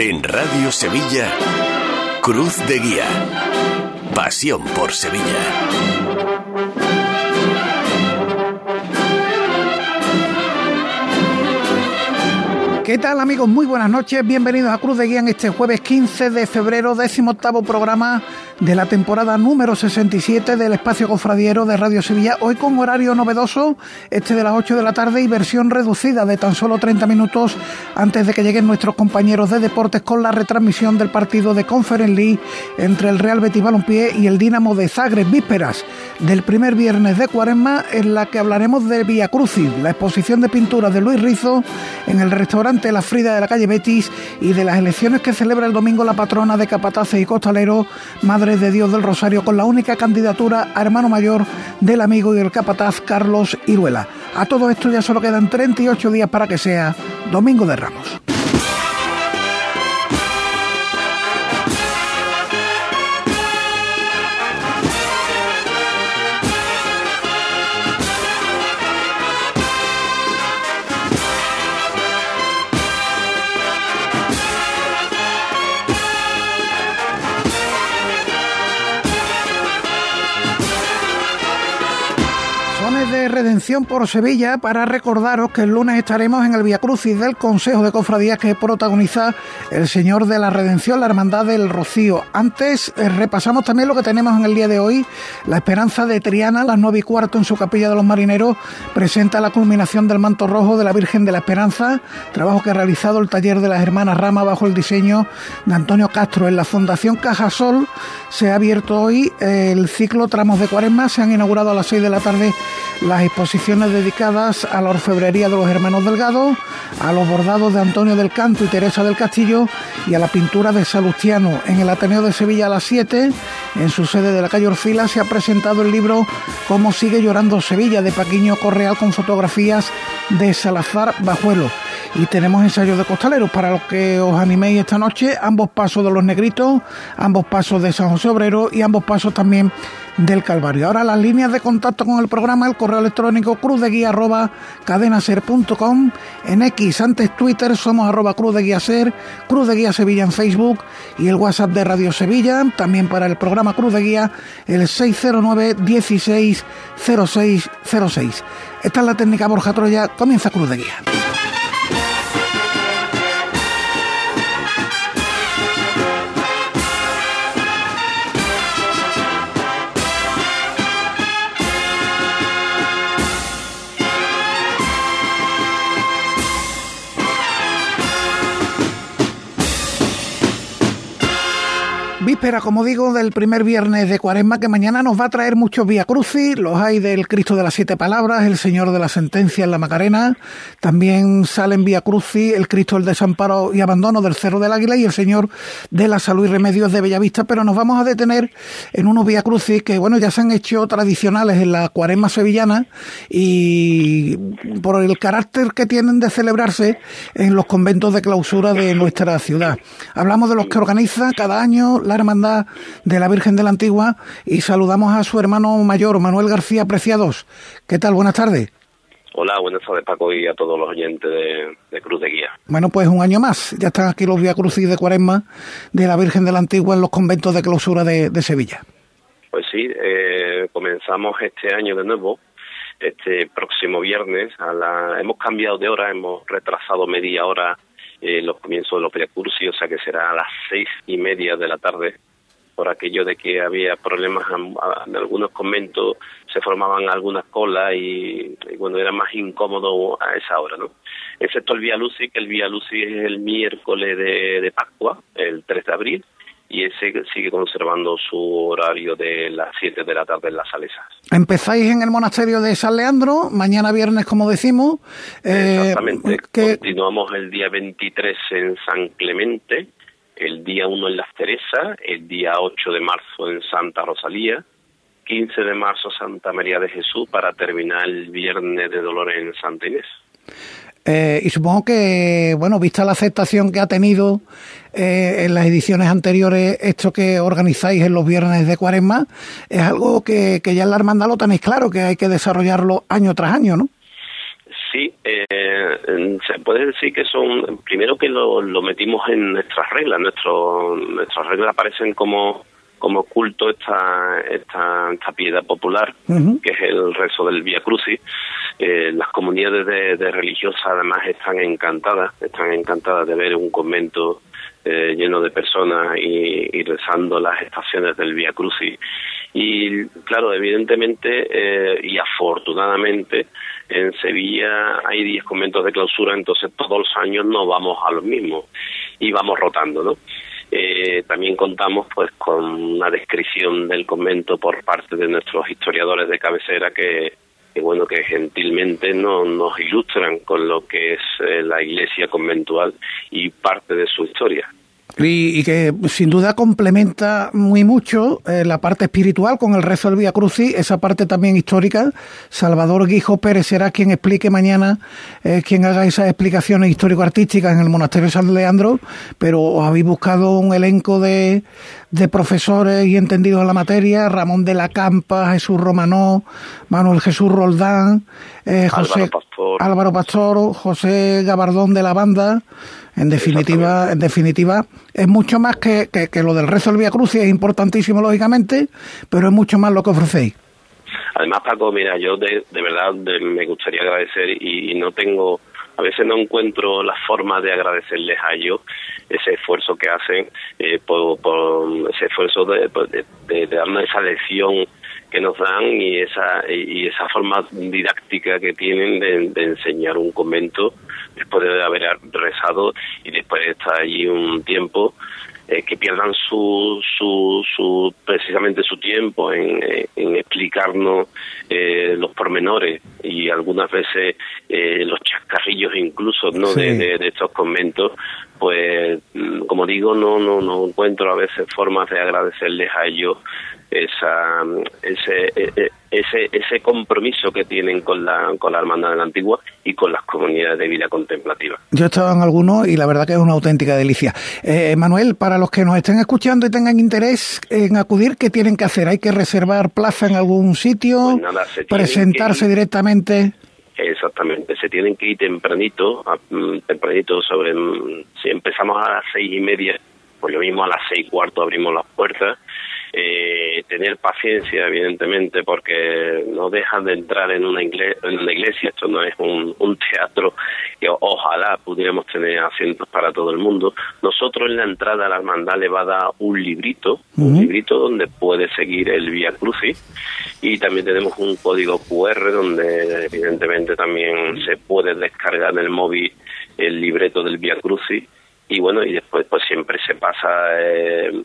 En Radio Sevilla, Cruz de Guía. Pasión por Sevilla. ¿Qué tal, amigos? Muy buenas noches. Bienvenidos a Cruz de Guía en este jueves 15 de febrero, 18º programa de la temporada número 67 del Espacio Cofradiero de Radio Sevilla. Hoy con horario novedoso, este de las 8 de la tarde y versión reducida de tan solo 30 minutos antes de que lleguen nuestros compañeros de deportes con la retransmisión del partido de Conference League entre el Real Betis Balompié y el Dínamo de Zagreb, vísperas del primer viernes de Cuaresma, en la que hablaremos de Vía Crucis, la exposición de pinturas de Luis Rizo en el restaurante La Frida de la calle Betis y de las elecciones que celebra el domingo la patrona de capataces y costaleros, Madre de Dios del Rosario, con la única candidatura a hermano mayor del amigo y el capataz Carlos Iruela. A todo esto ya solo quedan 38 días para que sea Domingo de Ramos. Redención por Sevilla para recordaros que el lunes estaremos en el Viacrucis del Consejo de Cofradías que protagoniza el Señor de la Redención, la Hermandad del Rocío. Antes repasamos también lo que tenemos en el día de hoy. La Esperanza de Triana, a las 9:15 en su capilla de los Marineros, presenta la culminación del manto rojo de la Virgen de la Esperanza, trabajo que ha realizado el taller de las hermanas Rama bajo el diseño de Antonio Castro. En la Fundación Cajasol se ha abierto hoy el ciclo Tramos de Cuaresma. Se han inaugurado a las 6 de la tarde las exposiciones dedicadas a la orfebrería de los hermanos Delgado, a los bordados de Antonio del Canto y Teresa del Castillo y a la pintura de Salustiano. En el Ateneo de Sevilla a las 7, en su sede de la calle Orfila, se ha presentado el libro Cómo sigue llorando Sevilla, de Paquiño Correal, con fotografías de Salazar Bajuelo. Y tenemos ensayos de costaleros para los que os animéis esta noche, ambos pasos de los Negritos, ambos pasos de San José Obrero y ambos pasos también del Calvario. Ahora las líneas de contacto con el programa, el correo electrónico cruzdeguía@cadenaser.com, en X, antes Twitter, somos @cruzdeguiaser, Cruz de Guía Sevilla en Facebook y el WhatsApp de Radio Sevilla, también para el programa Cruz de Guía, el 609 16 06 06. Esta es la técnica Borja Troya, comienza Cruz de Guía. Víspera, como digo, del primer viernes de Cuaresma, que mañana nos va a traer muchos viacrucis. Los hay del Cristo de las Siete Palabras, el Señor de la Sentencia en la Macarena. También salen viacrucis el Cristo del Desamparo y Abandono del Cerro del Águila y el Señor de la Salud y Remedios de Bellavista. Pero nos vamos a detener en unos viacrucis que, bueno, ya se han hecho tradicionales en la Cuaresma sevillana y por el carácter que tienen de celebrarse en los conventos de clausura de nuestra ciudad. Hablamos de los que organiza cada año la Hermandad de la Virgen de la Antigua y saludamos a su hermano mayor, Manuel García Preciados. ¿Qué tal? Buenas tardes. Hola, buenas tardes, Paco, y a todos los oyentes de Cruz de Guía. Bueno, pues un año más. Ya están aquí los viacrucis de Cuaresma de la Virgen de la Antigua en los conventos de clausura de Sevilla. Pues sí, comenzamos este año de nuevo, este próximo viernes. Hemos cambiado de hora, hemos retrasado media hora los comienzos de los viacrucis, o sea que será a las 6:30 de la tarde, por aquello de que había problemas en algunos conventos, se formaban algunas colas y bueno, era más incómodo a esa hora, ¿no? Excepto el viacrucis, que el viacrucis es el miércoles de Pascua, el 3 de abril, y ese sigue conservando su horario de las 7 de la tarde en las Salesas. Empezáis en el monasterio de San Leandro, mañana viernes, como decimos. Exactamente, continuamos el día 23 en San Clemente, el día 1 en Las Teresas, el día 8 de marzo en Santa Rosalía, 15 de marzo Santa María de Jesús, para terminar el Viernes de Dolores en Santa Inés. Y supongo que, bueno, vista la aceptación que ha tenido en las ediciones anteriores esto que organizáis en los viernes de Cuaresma, es algo que ya en la hermandad lo tenéis claro, que hay que desarrollarlo año tras año, ¿no? Sí, Sí, se puede decir que son, primero que lo metimos en nuestras reglas, nuestras reglas aparecen como culto esta piedad popular, que es el rezo del Vía Crucis. Las comunidades de religiosas además están encantadas de ver un convento lleno de personas y rezando las estaciones del Vía Crucis. Y claro, evidentemente y afortunadamente en Sevilla hay 10 conventos de clausura, entonces todos los años no vamos a los mismos y vamos rotando, ¿no? También contamos pues con una descripción del convento por parte de nuestros historiadores de cabecera que gentilmente nos ilustran con lo que es la iglesia conventual y parte de su historia. Y que sin duda complementa muy mucho la parte espiritual con el rezo del Vía Crucis, esa parte también histórica. Salvador Guijo Pérez será quien explique mañana, quien haga esas explicaciones histórico-artísticas en el monasterio San Leandro, pero os habéis buscado un elenco de profesores y entendidos en la materia: Ramón de la Campa, Jesús Romanó, Manuel Jesús Roldán, Álvaro Pastor, José Gabardón de la Banda. En definitiva, es mucho más que lo del rezo del Vía Crucis, es importantísimo lógicamente, pero es mucho más lo que ofrecéis. Además, Paco, mira, yo de verdad me gustaría agradecer y no tengo, a veces no encuentro la forma de agradecerles a ellos ese esfuerzo que hacen, por ese esfuerzo de darnos esa lección que nos dan y esa forma didáctica que tienen de enseñar un convento después de haber rezado y después de estar allí un tiempo, que pierdan precisamente su tiempo en explicarnos los pormenores y algunas veces los chascarrillos incluso, ¿no? Sí. De estos conventos, pues como digo, no encuentro a veces formas de agradecerles a ellos ese compromiso que tienen con la Hermandad de la Antigua y con las comunidades de vida contemplativa. Yo he estado en algunos y la verdad que es una auténtica delicia. Manuel, para los que nos estén escuchando y tengan interés en acudir, ¿qué tienen que hacer? ¿Hay que reservar plaza en algún sitio? Pues nada, ¿presentarse directamente? Exactamente, se tienen que ir tempranito, si empezamos a las 6:30, pues lo mismo a las 6:15 abrimos las puertas. Tener paciencia, evidentemente, porque no dejan de entrar en una iglesia. Esto no es un teatro, que ojalá pudiéramos tener asientos para todo el mundo. Nosotros en la entrada a la hermandad le va a dar un librito donde puede seguir el Vía Crucis, y también tenemos un código QR donde evidentemente también se puede descargar en el móvil el libreto del Vía Crucis. Y bueno, y después pues siempre se pasa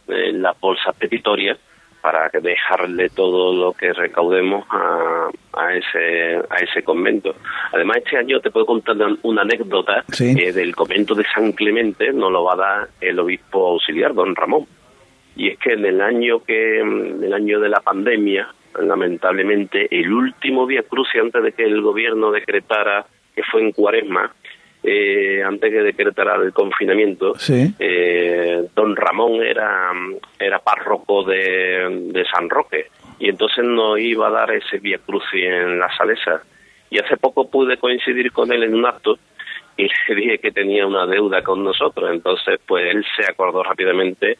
las bolsas petitorias para dejarle todo lo que recaudemos a ese convento. Además, este año te puedo contar una anécdota, sí, del convento de San Clemente. Nos lo va a dar el obispo auxiliar, don Ramón. Y es que en el año de la pandemia, lamentablemente, el último Vía Crucis antes de que el gobierno decretara, que fue en Cuaresma, antes que decretara el confinamiento, sí, don Ramón era párroco de San Roque, y entonces nos iba a dar ese Vía Crucis en la Salesa, y hace poco pude coincidir con él en un acto y le dije que tenía una deuda con nosotros. Entonces pues él se acordó rápidamente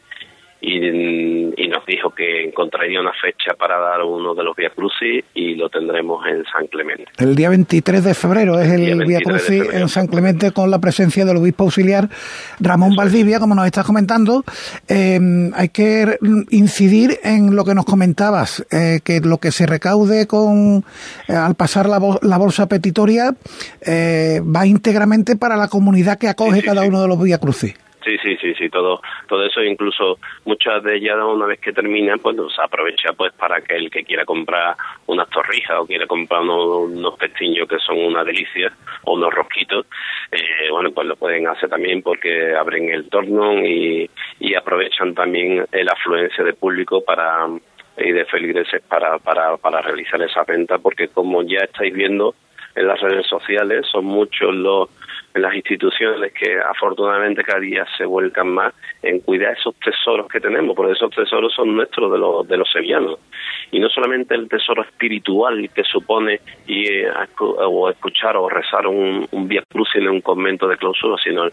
y nos dijo que encontraría una fecha para dar uno de los Vía Crucis, y lo tendremos en San Clemente. El día 23 de febrero es el Vía Crucis en San Clemente, con la presencia del obispo auxiliar Ramón Valdivia, como nos estás comentando. Hay que incidir en lo que nos comentabas, que lo que se recaude al pasar la bolsa petitoria va íntegramente para la comunidad que acoge cada uno de los Vía Crucis. Sí, todo eso, incluso muchas de ellas, una vez que terminan, pues se aprovecha pues para que el que quiera comprar unas torrijas o quiera comprar unos pestiños, que son una delicia, o unos rosquitos, pues lo pueden hacer también, porque abren el torno y aprovechan también la afluencia de público y de feligreses para realizar esa venta, porque como ya estáis viendo en las redes sociales, son muchos los en las instituciones, que afortunadamente cada día se vuelcan más en cuidar esos tesoros que tenemos, porque esos tesoros son nuestros, de los sevillanos, y no solamente el tesoro espiritual que supone o escuchar o rezar un Vía Crucis en un convento de clausura, sino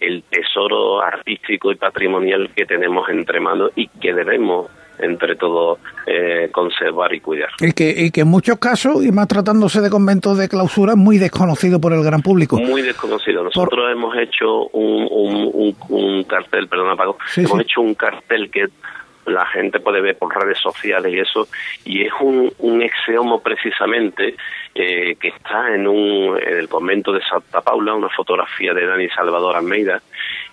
el tesoro artístico y patrimonial que tenemos entre manos y que debemos entre todos conservar y cuidar. Y que en muchos casos, y más tratándose de conventos de clausura, es muy desconocido por el gran público. Muy desconocido. Nosotros hemos hecho un cartel, perdona Paco, hecho un cartel que la gente puede ver por redes sociales y eso, y es un exeomo precisamente que está en el convento de Santa Paula, una fotografía de Dani Salvador Almeida,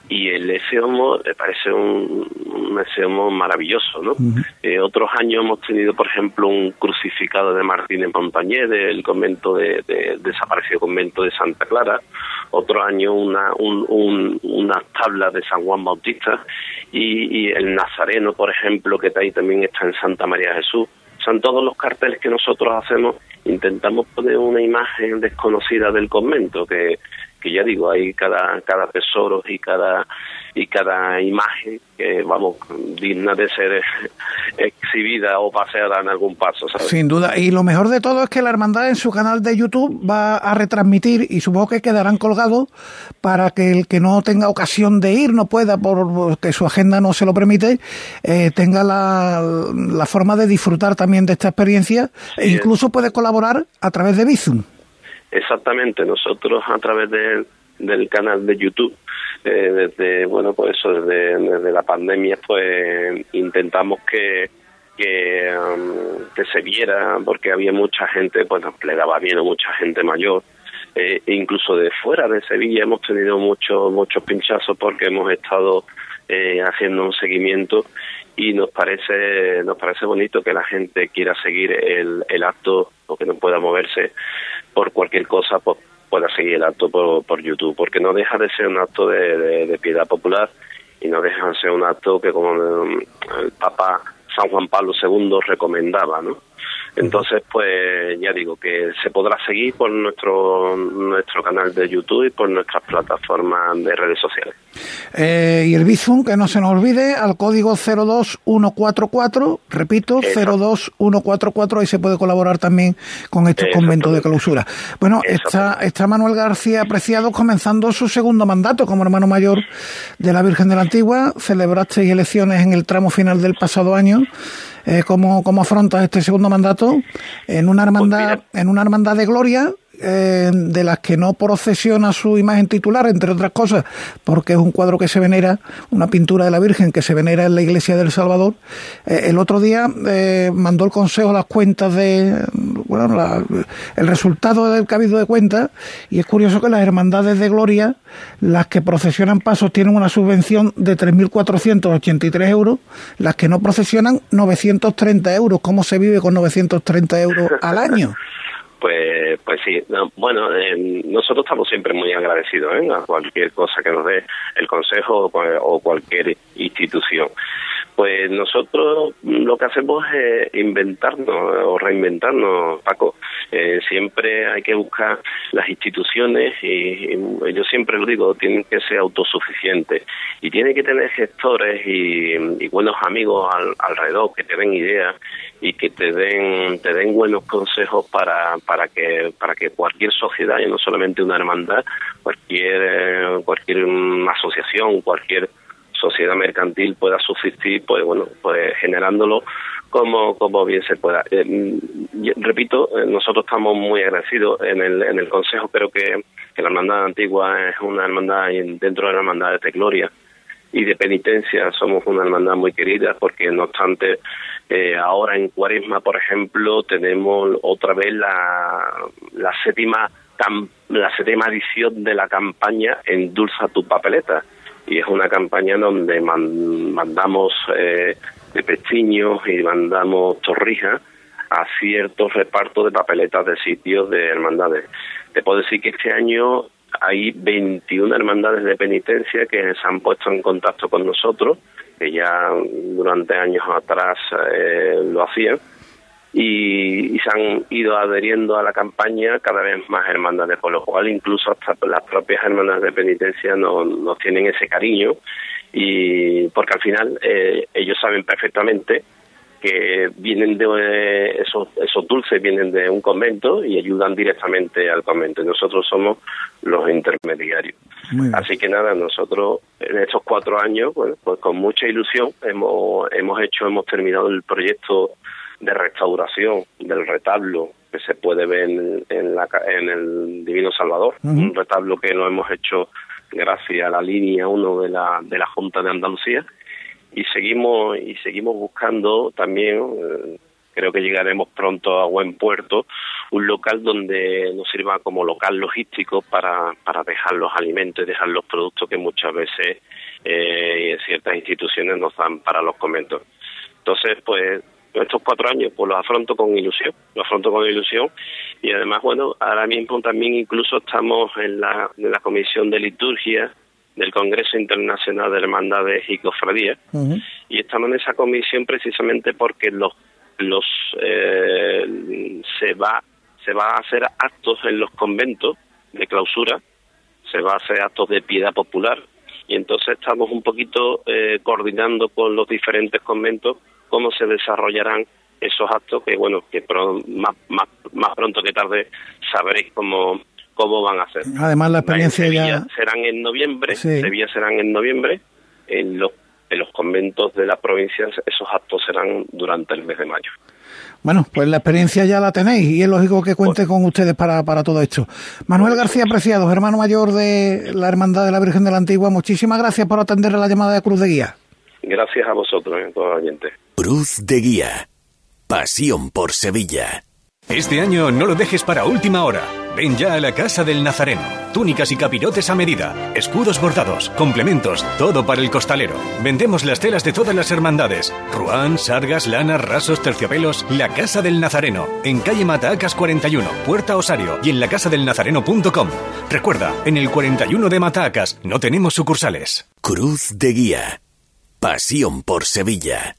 y el exeomo parece un exeomo maravilloso, ¿no? Uh-huh. Otros años hemos tenido, por ejemplo, un crucificado de Martínez Montañé del convento de desaparecido convento de Santa Clara, otro año unas tablas de San Juan Bautista, y el Nazareno, por ejemplo, que ahí también está en Santa María de Jesús. Son todos los carteles que nosotros hacemos, intentamos poner una imagen desconocida del convento, que ya digo, hay cada tesoro y cada imagen que, vamos, digna de ser exhibida o paseada en algún paso, ¿sabes? Sin duda, y lo mejor de todo es que la hermandad en su canal de YouTube va a retransmitir, y supongo que quedarán colgados para que el que no tenga ocasión de ir, no pueda, porque su agenda no se lo permite, tenga la forma de disfrutar también de esta experiencia, sí, e incluso puede colaborar a través de Bizum. Exactamente, nosotros a través del canal de YouTube, desde la pandemia, pues intentamos que se viera, porque había mucha gente, pues le daba miedo, mucha gente mayor, incluso de fuera de Sevilla hemos tenido muchos pinchazos, porque hemos estado haciendo un seguimiento, y nos parece bonito que la gente quiera seguir el acto, o que no pueda moverse por cualquier cosa, pues pueda seguir el acto por YouTube, porque no deja de ser un acto de piedad popular, y no deja de ser un acto que, como el Papa San Juan Pablo II recomendaba, ¿no? Entonces, pues ya digo que se podrá seguir por nuestro canal de YouTube y por nuestras plataformas de redes sociales. Y el Bizum, que no se nos olvide, al código 02144, repito, exacto. 02144, ahí se puede colaborar también con estos conventos de clausura. Bueno, está Manuel García Preciado comenzando su segundo mandato como hermano mayor de la Virgen de la Antigua. Celebrasteis elecciones en el tramo final del pasado año. ¿Cómo afrontas este segundo mandato en una hermandad, pues en una hermandad de gloria, de las que no procesiona su imagen titular, entre otras cosas, porque es un cuadro que se venera, una pintura de la Virgen que se venera en la iglesia del Salvador? El otro día mandó el Consejo las cuentas el resultado del Cabildo de Cuentas, y es curioso que las hermandades de gloria, las que procesionan pasos, tienen una subvención de 3.483 euros, las que no procesionan 930 euros. ¿Cómo se vive con 930 euros al año? Pues sí, nosotros estamos siempre muy agradecidos a cualquier cosa que nos dé el Consejo o cualquier institución. Pues nosotros lo que hacemos es inventarnos o reinventarnos, Paco. Siempre hay que buscar las instituciones, y yo siempre lo digo, tienen que ser autosuficientes y tienen que tener gestores y buenos amigos alrededor que te den ideas y que te den buenos consejos para que cualquier sociedad, y no solamente una hermandad, cualquier asociación, cualquier sociedad mercantil pueda subsistir, pues generándolo como bien se pueda. Repito, nosotros estamos muy agradecidos en el Consejo. Creo que la hermandad antigua es una hermandad, dentro de la hermandad de gloria y de penitencia, somos una hermandad muy querida, porque no obstante, ahora en Cuaresma, por ejemplo, tenemos otra vez la séptima edición de la campaña Endulza tu papeleta, y es una campaña donde mandamos de pestiños y mandamos torrijas a ciertos repartos de papeletas de sitios de hermandades. Te puedo decir que este año hay 21 hermandades de penitencia que se han puesto en contacto con nosotros, que ya durante años atrás lo hacían, y se han ido adheriendo a la campaña cada vez más hermandades, por lo cual incluso hasta las propias hermandades de penitencia nos tienen ese cariño, y porque al final ellos saben perfectamente que vienen de esos dulces, vienen de un convento y ayudan directamente al convento. Nosotros somos los intermediarios. Así que nada, nosotros en estos 4 años, bueno, pues con mucha ilusión hemos terminado el proyecto de restauración del retablo que se puede ver en el Divino Salvador, un retablo que lo hemos hecho gracias a la línea 1 de la Junta de Andalucía, y seguimos buscando también, creo que llegaremos pronto a buen puerto, un local donde nos sirva como local logístico para dejar los alimentos y dejar los productos que muchas veces ciertas instituciones nos dan para los conventos. Entonces, pues estos 4 años pues los afronto con ilusión, y además, bueno, ahora mismo también incluso estamos en la Comisión de Liturgia del Congreso Internacional de Hermandades y Cofradías, y estamos en esa comisión precisamente porque se va a hacer actos en los conventos de clausura, se va a hacer actos de piedad popular, y entonces estamos un poquito coordinando con los diferentes conventos cómo se desarrollarán esos actos, que bueno, que más pronto que tarde sabréis cómo van a ser. Además, la experiencia serán en noviembre, sí. Sevilla serán en noviembre, en los conventos de la provincia esos actos serán durante el mes de mayo. Bueno, pues la experiencia ya la tenéis y es lógico que cuente con ustedes para todo esto. Manuel García Preciados, hermano mayor de la Hermandad de la Virgen de la Antigua, muchísimas gracias por atender la llamada de Cruz de Guía. Gracias a vosotros, todos los oyentes. Cruz de Guía. Pasión por Sevilla. Este año no lo dejes para última hora. Ven ya a la Casa del Nazareno. Túnicas y capirotes a medida, escudos bordados, complementos, todo para el costalero. Vendemos las telas de todas las hermandades. Ruán, sargas, lanas, rasos, terciopelos. La Casa del Nazareno, en calle Matahacas 41, Puerta Osario, y en lacasadelnazareno.com. Recuerda, en el 41 de Matahacas no tenemos sucursales. Cruz de Guía. Pasión por Sevilla.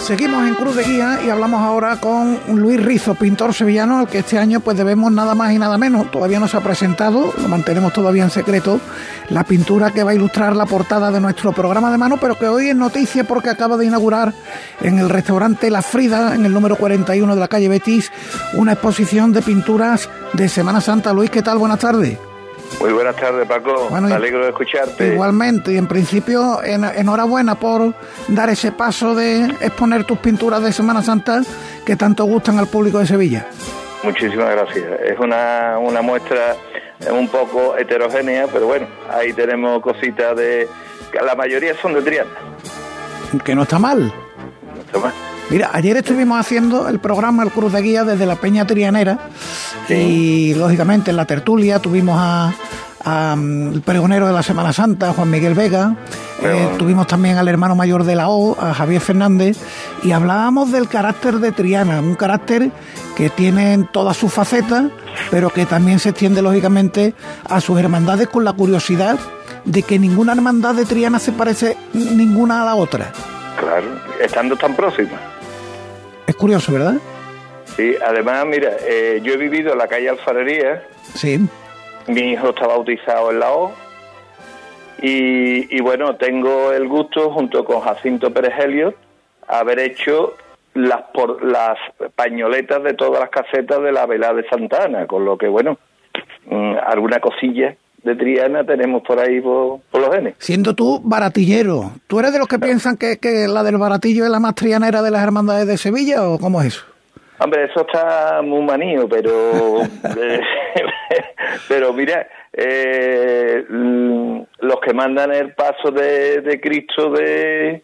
Seguimos en Cruz de Guía y hablamos ahora con Luis Rizo, pintor sevillano, al que este año pues debemos nada más y nada menos. Todavía no se ha presentado, lo mantenemos todavía en secreto, la pintura que va a ilustrar la portada de nuestro programa de mano, pero que hoy es noticia porque acaba de inaugurar en el restaurante La Frida, en el número 41 de la calle Betis, una exposición de pinturas de Semana Santa. Luis, ¿qué tal? Buenas tardes. Muy buenas tardes, Paco, bueno, me alegro de escucharte. Igualmente, y en principio enhorabuena por dar ese paso de exponer tus pinturas de Semana Santa que tanto gustan al público de Sevilla. Muchísimas gracias, es una muestra un poco heterogénea, pero bueno, ahí tenemos cositas de... la mayoría son de Triana. Que no está mal. No está mal. Mira, ayer estuvimos haciendo el programa El Cruz de Guía desde la Peña Trianera, sí. Y lógicamente en la tertulia tuvimos al pregonero de la Semana Santa, Juan Miguel Vega, tuvimos también al hermano mayor de la O, a Javier Fernández, y hablábamos del carácter de Triana, un carácter que tiene en todas sus facetas, pero que también se extiende lógicamente a sus hermandades, con la curiosidad de que ninguna hermandad de Triana se parece ninguna a la otra. Claro, estando tan próximas. Es curioso, ¿verdad? Sí, además, mira, yo he vivido en la calle Alfarería. Sí. Mi hijo está bautizado en la O. Y bueno, tengo el gusto, junto con Jacinto Pérez Helios, haber hecho las pañoletas de todas las casetas de la velada de Santa Ana. Con lo que, bueno, alguna cosilla de Triana tenemos por ahí por los genes. Siendo tú baratillero, ¿tú eres de los que piensan que la del Baratillo es la más trianera de las hermandades de Sevilla, o cómo es eso? Hombre, eso está muy manío, pero pero mira, los que mandan el paso de Cristo de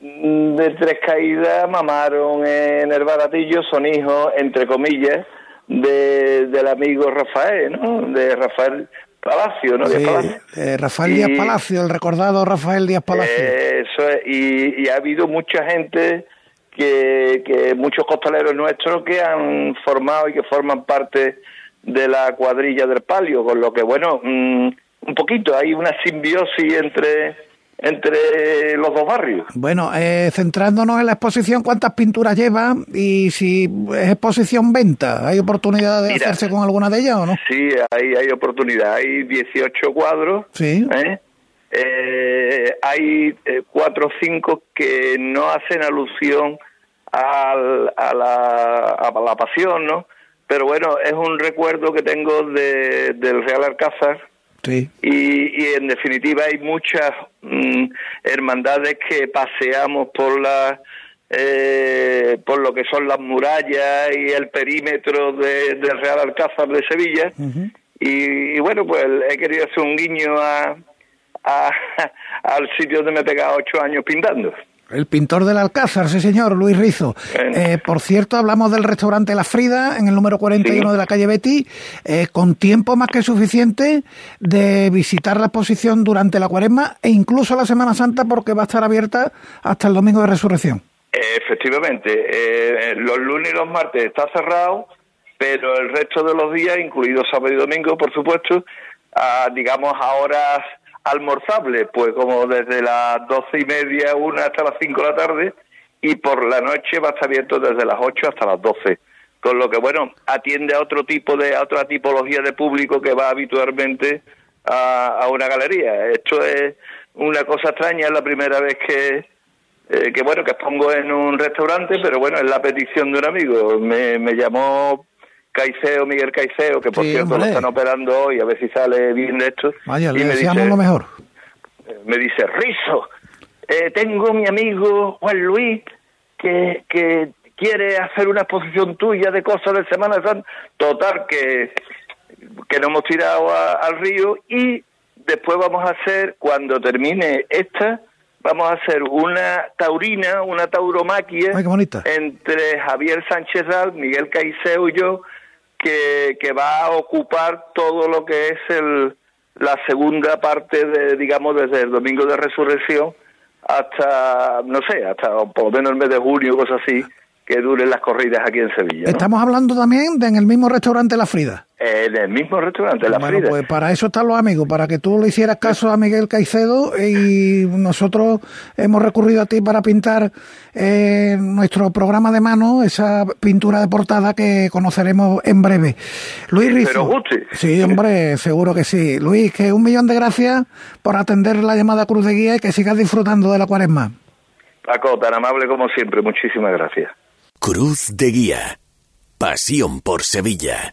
Tres Caídas mamaron en el Baratillo, son hijos, entre comillas, del amigo Rafael, ¿no? De Rafael Palacio, ¿no? Sí, Palacio. Rafael Díaz Palacio, el recordado Rafael Díaz Palacio. Eso es, y ha habido mucha gente que muchos costaleros nuestros que han formado y que forman parte de la cuadrilla del palio, con lo que, bueno, un poquito, hay una simbiosis entre los dos barrios. Bueno, centrándonos en la exposición, ¿cuántas pinturas lleva? Y si es exposición-venta, ¿hay oportunidad de hacerse con alguna de ellas o no? Sí, hay oportunidad. Hay 18 cuadros. Sí. Hay 4 o 5 que no hacen alusión a la pasión, ¿no? Pero bueno, es un recuerdo que tengo del Real Alcázar. Sí. Y en definitiva hay muchas hermandades que paseamos por lo que son las murallas y el perímetro del Real Alcázar de Sevilla. Uh-huh. Y bueno, pues he querido hacer un guiño al sitio donde me he pegado 8 años pintando. El pintor del Alcázar, sí señor, Luis Rizo. Bueno. Por cierto, hablamos del restaurante La Frida, en el número 41 de la calle Betis, con tiempo más que suficiente de visitar la exposición durante la Cuaresma e incluso la Semana Santa, porque va a estar abierta hasta el Domingo de Resurrección. Efectivamente, los lunes y los martes está cerrado, pero el resto de los días, incluido sábado y domingo, por supuesto, digamos a horas almorzable, pues como desde las 12:30, 1 hasta las 5 de la tarde, y por la noche va a estar abierto desde las 8 hasta las 12, con lo que, bueno, atiende a otra tipología de público que va habitualmente a una galería. Esto es una cosa extraña, es la primera vez que bueno, que expongo en un restaurante, pero bueno, es la petición de un amigo, me llamó Miguel Caiceo, que por cierto lo están operando hoy, a ver si sale bien de esto. Vaya, y le deseamos lo mejor. Me dice, Rizo, tengo mi amigo Juan Luis que quiere hacer una exposición tuya de cosas de Semana Santa. Total, que nos hemos tirado al río, y después vamos a hacer, cuando termine esta, vamos a hacer una taurina, una tauromaquia. Ay, qué bonita. Entre Javier Sánchez Dal, Miguel Caiceo y yo, que va a ocupar todo lo que es la segunda parte, digamos, desde el Domingo de Resurrección hasta, no sé, hasta por lo menos el mes de junio, cosas así, que duren las corridas aquí en Sevilla, ¿no? Estamos hablando también de en el mismo restaurante La Frida. En el mismo restaurante La Frida. Pues para eso están los amigos, para que tú le hicieras caso a Miguel Caicedo, y nosotros hemos recurrido a ti para pintar nuestro programa de mano, esa pintura de portada que conoceremos en breve. Luis Rizo. Pero guste. Sí, hombre, seguro que sí. Luis, que 1 millón de gracias por atender la llamada Cruz de Guía, y que sigas disfrutando de la Cuaresma. Paco, tan amable como siempre, muchísimas gracias. Cruz de Guía. Pasión por Sevilla.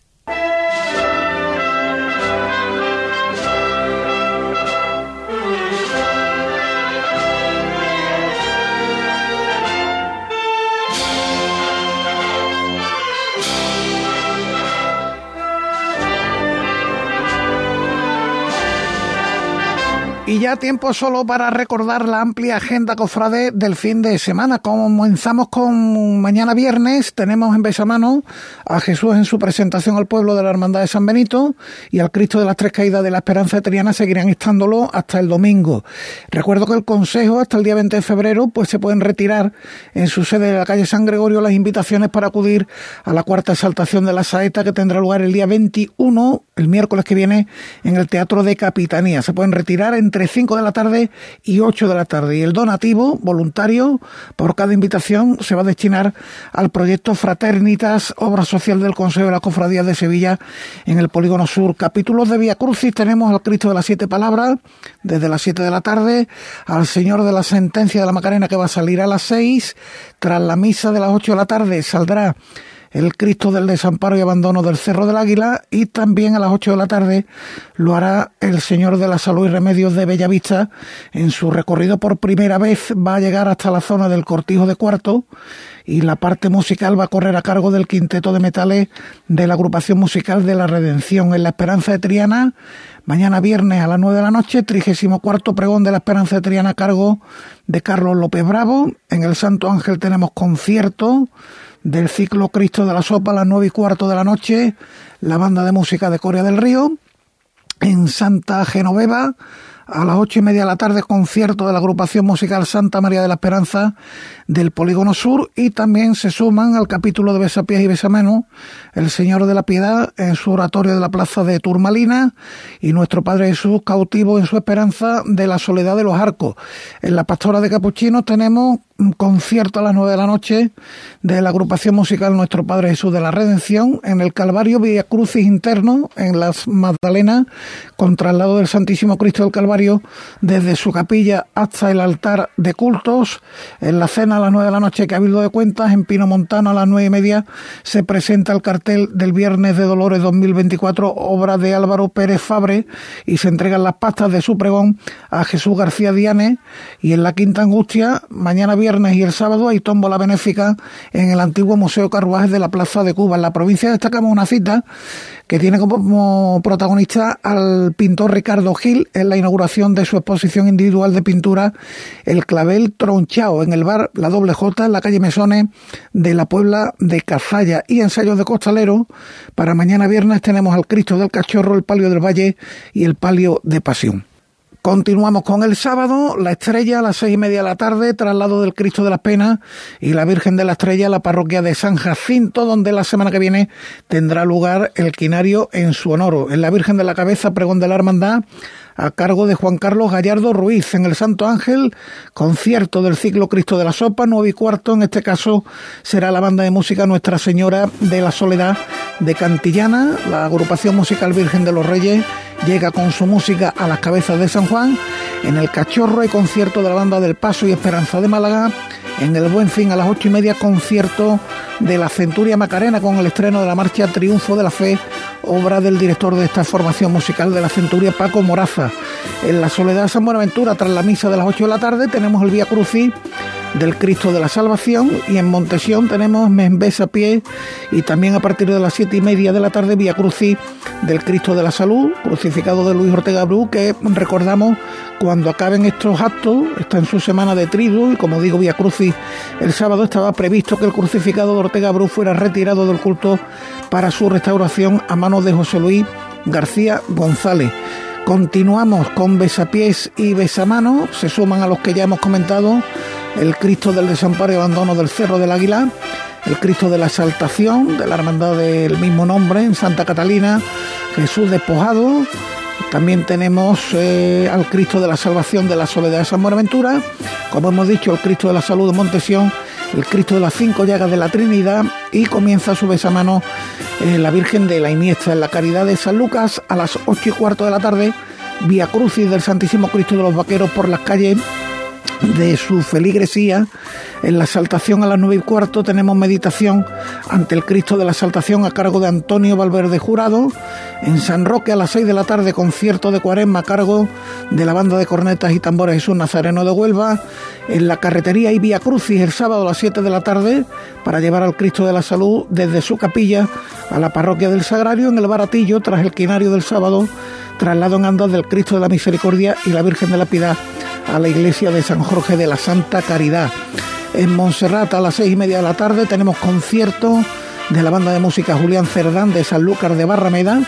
Y ya tiempo solo para recordar la amplia agenda cofrade del fin de semana. Comenzamos con mañana viernes, tenemos en Besamano a Jesús en su presentación al pueblo de la Hermandad de San Benito, y al Cristo de las Tres Caídas de la Esperanza de Triana seguirán estándolo hasta el domingo. Recuerdo que el Consejo hasta el día 20 de febrero pues se pueden retirar en su sede de la calle San Gregorio las invitaciones para acudir a la cuarta exaltación de la saeta, que tendrá lugar el día 21, el miércoles que viene, en el Teatro de Capitanía. Se pueden retirar entre 5 de la tarde y 8 de la tarde. Y el donativo voluntario por cada invitación se va a destinar al proyecto Fraternitas, obra social del Consejo de las Cofradías de Sevilla en el Polígono Sur. Capítulos de Vía Crucis: tenemos al Cristo de las Siete Palabras desde las 7 de la tarde, al Señor de la Sentencia de la Macarena, que va a salir a las 6. Tras la misa de las 8 de la tarde saldrá el Cristo del Desamparo y Abandono del Cerro del Águila, y también a las 8 de la tarde lo hará el Señor de la Salud y Remedios de Bellavista. En su recorrido por primera vez va a llegar hasta la zona del Cortijo de Cuarto, y la parte musical va a correr a cargo del Quinteto de Metales de la Agrupación Musical de la Redención. En la Esperanza de Triana, mañana viernes a las 9 de la noche, 34º pregón de la Esperanza de Triana a cargo de Carlos López Bravo. En el Santo Ángel tenemos concierto del ciclo Cristo de la Sopa a las 9:15 de la noche, la banda de música de Coria del Río. En Santa Genoveva, a las 8:30 de la tarde, concierto de la agrupación musical Santa María de la Esperanza del Polígono Sur, y también se suman al capítulo de Besapiés y Besamenos el Señor de la Piedad en su oratorio de la Plaza de Turmalina y Nuestro Padre Jesús Cautivo en su Esperanza de la Soledad de los Arcos. En la Pastora de Capuchinos tenemos concierto a las 9 de la noche de la agrupación musical Nuestro Padre Jesús de la Redención en el Calvario Villa Crucis Interno en Las Magdalenas, con traslado del Santísimo Cristo del Calvario desde su capilla hasta el altar de cultos. En la cena a las 9 de la noche, Cabildo de Cuentas. En Pino Montano a las 9:30 se presenta el cartel del Viernes de Dolores 2024, obra de Álvaro Pérez Fabre, y se entregan las pastas de su pregón a Jesús García Dianes. Y en la Quinta Angustia, mañana viernes y el sábado, hay tómbola benéfica en el antiguo Museo Carruajes de la Plaza de Cuba. En la provincia destacamos una cita que tiene como protagonista al pintor Ricardo Gil en la inauguración de su exposición individual de pintura El Clavel Tronchao, en el bar La Doble J, en la calle Mesones de la Puebla de Cazalla. Y ensayos de costalero para mañana viernes tenemos al Cristo del Cachorro, el Palio del Valle y el Palio de Pasión. Continuamos con el sábado, la Estrella a las 6:30 de la tarde, traslado del Cristo de las Penas y la Virgen de la Estrella a la parroquia de San Jacinto, donde la semana que viene tendrá lugar el quinario en su honor. En la Virgen de la Cabeza, pregón de la Hermandad a cargo de Juan Carlos Gallardo Ruiz. En el Santo Ángel, concierto del ciclo Cristo de la Sopa, 9:15. En este caso será la banda de música Nuestra Señora de la Soledad de Cantillana. La agrupación musical Virgen de los Reyes llega con su música a las Cabezas de San Juan. En el Cachorro hay concierto de la banda del Paso y Esperanza de Málaga. En el Buen Fin a las 8:30, concierto de la Centuria Macarena con el estreno de la marcha Triunfo de la Fe, obra del director de esta formación musical de la Centuria, Paco Moraza. En la Soledad de San Buenaventura, tras la misa de las 8 de la tarde, tenemos el Vía Crucis del Cristo de la Salvación, y en Montesión tenemos Besapiés y también a partir de las 7:30 de la tarde Vía Crucis del Cristo de la Salud, crucificado de Luis Ortega Bru, que recordamos cuando acaben estos actos, está en su semana de Triduo, y como digo Vía Crucis el sábado, estaba previsto que el crucificado de Ortega Bru fuera retirado del culto para su restauración a manos de José Luis García González. Continuamos con Besapiés y Besamanos, se suman a los que ya hemos comentado el Cristo del Desamparo y Abandono del Cerro del Águila, el Cristo de la Exaltación de la hermandad del mismo nombre en Santa Catalina, Jesús Despojado. También tenemos al Cristo de la Salvación de la Soledad de San Buenaventura, como hemos dicho el Cristo de la Salud de Montesión, el Cristo de las Cinco Llagas de la Trinidad, y comienza su besamano la Virgen de la Iniesta en la Caridad de San Lucas a las 8:15 de la tarde, Vía Crucis del Santísimo Cristo de los Vaqueros por las calles de su feligresía. En la Exaltación a las 9:15 tenemos meditación ante el Cristo de la Exaltación a cargo de Antonio Valverde Jurado. En San Roque a las 6 de la tarde, concierto de Cuaresma a cargo de la banda de cornetas y tambores Jesús Nazareno de Huelva. En la Carretería y Vía Crucis el sábado a las 7 de la tarde para llevar al Cristo de la Salud desde su capilla a la parroquia del Sagrario. En el Baratillo, tras el quinario del sábado, traslado en andas del Cristo de la Misericordia y la Virgen de la Piedad a la iglesia de San Jorge de la Santa Caridad. En Montserrat a las 6:30 de la tarde tenemos concierto de la banda de música Julián Cerdán de Sanlúcar de Barrameda.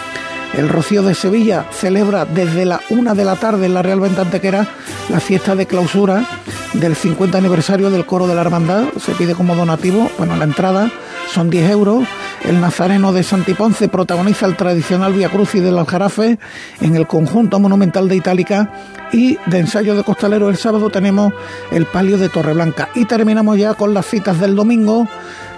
El Rocío de Sevilla celebra desde la 1 de la tarde en la Real Betis Antequera la fiesta de clausura del 50 aniversario del coro de la hermandad. Se pide como donativo, bueno, la entrada son 10 euros. El Nazareno de Santiponce protagoniza el tradicional Vía Crucis del Aljarafe en el conjunto monumental de Itálica. Y de ensayo de costalero el sábado tenemos el Palio de Torreblanca. Y terminamos ya con las citas del domingo.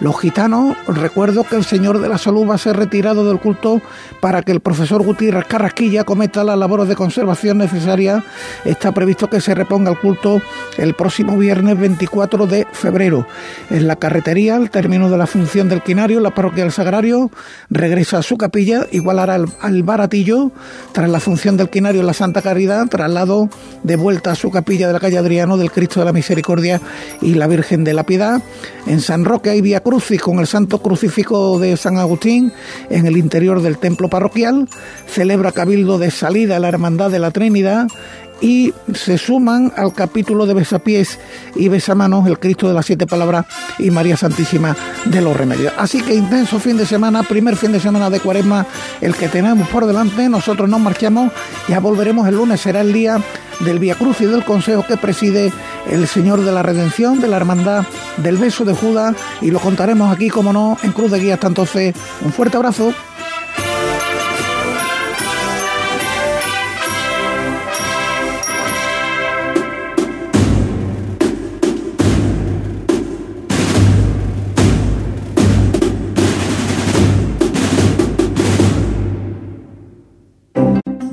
Los gitanos, recuerdo que el Señor de la Salud va a ser retirado del culto para que el profesor Gutiérrez Carrasquilla cometa las labores de conservación necesarias. Está previsto que se reponga el culto el próximo viernes 24 de febrero. En la Carretería, al término de la función del quinario, la parroquia del Sagrario regresa a su capilla, igual hará al Baratillo, tras la función del quinario en la Santa Caridad, traslado de vuelta a su capilla de la calle Adriano del Cristo de la Misericordia y la Virgen de la Piedad. En San Roque hay Vía Crucis con el Santo Crucifijo de San Agustín en el interior del templo parroquial, celebra Cabildo de Salida la Hermandad de la Trinidad, y se suman al capítulo de Besapiés y Besamanos el Cristo de las Siete Palabras y María Santísima de los Remedios. Así que intenso fin de semana, primer fin de semana de Cuaresma el que tenemos por delante. Nosotros nos marchamos, ya volveremos el lunes, será el día del Viacrucis del Consejo que preside el Señor de la Redención de la Hermandad del Beso de Judas, y lo contaremos aquí, como no, en Cruz de Guía. Hasta entonces, un fuerte abrazo.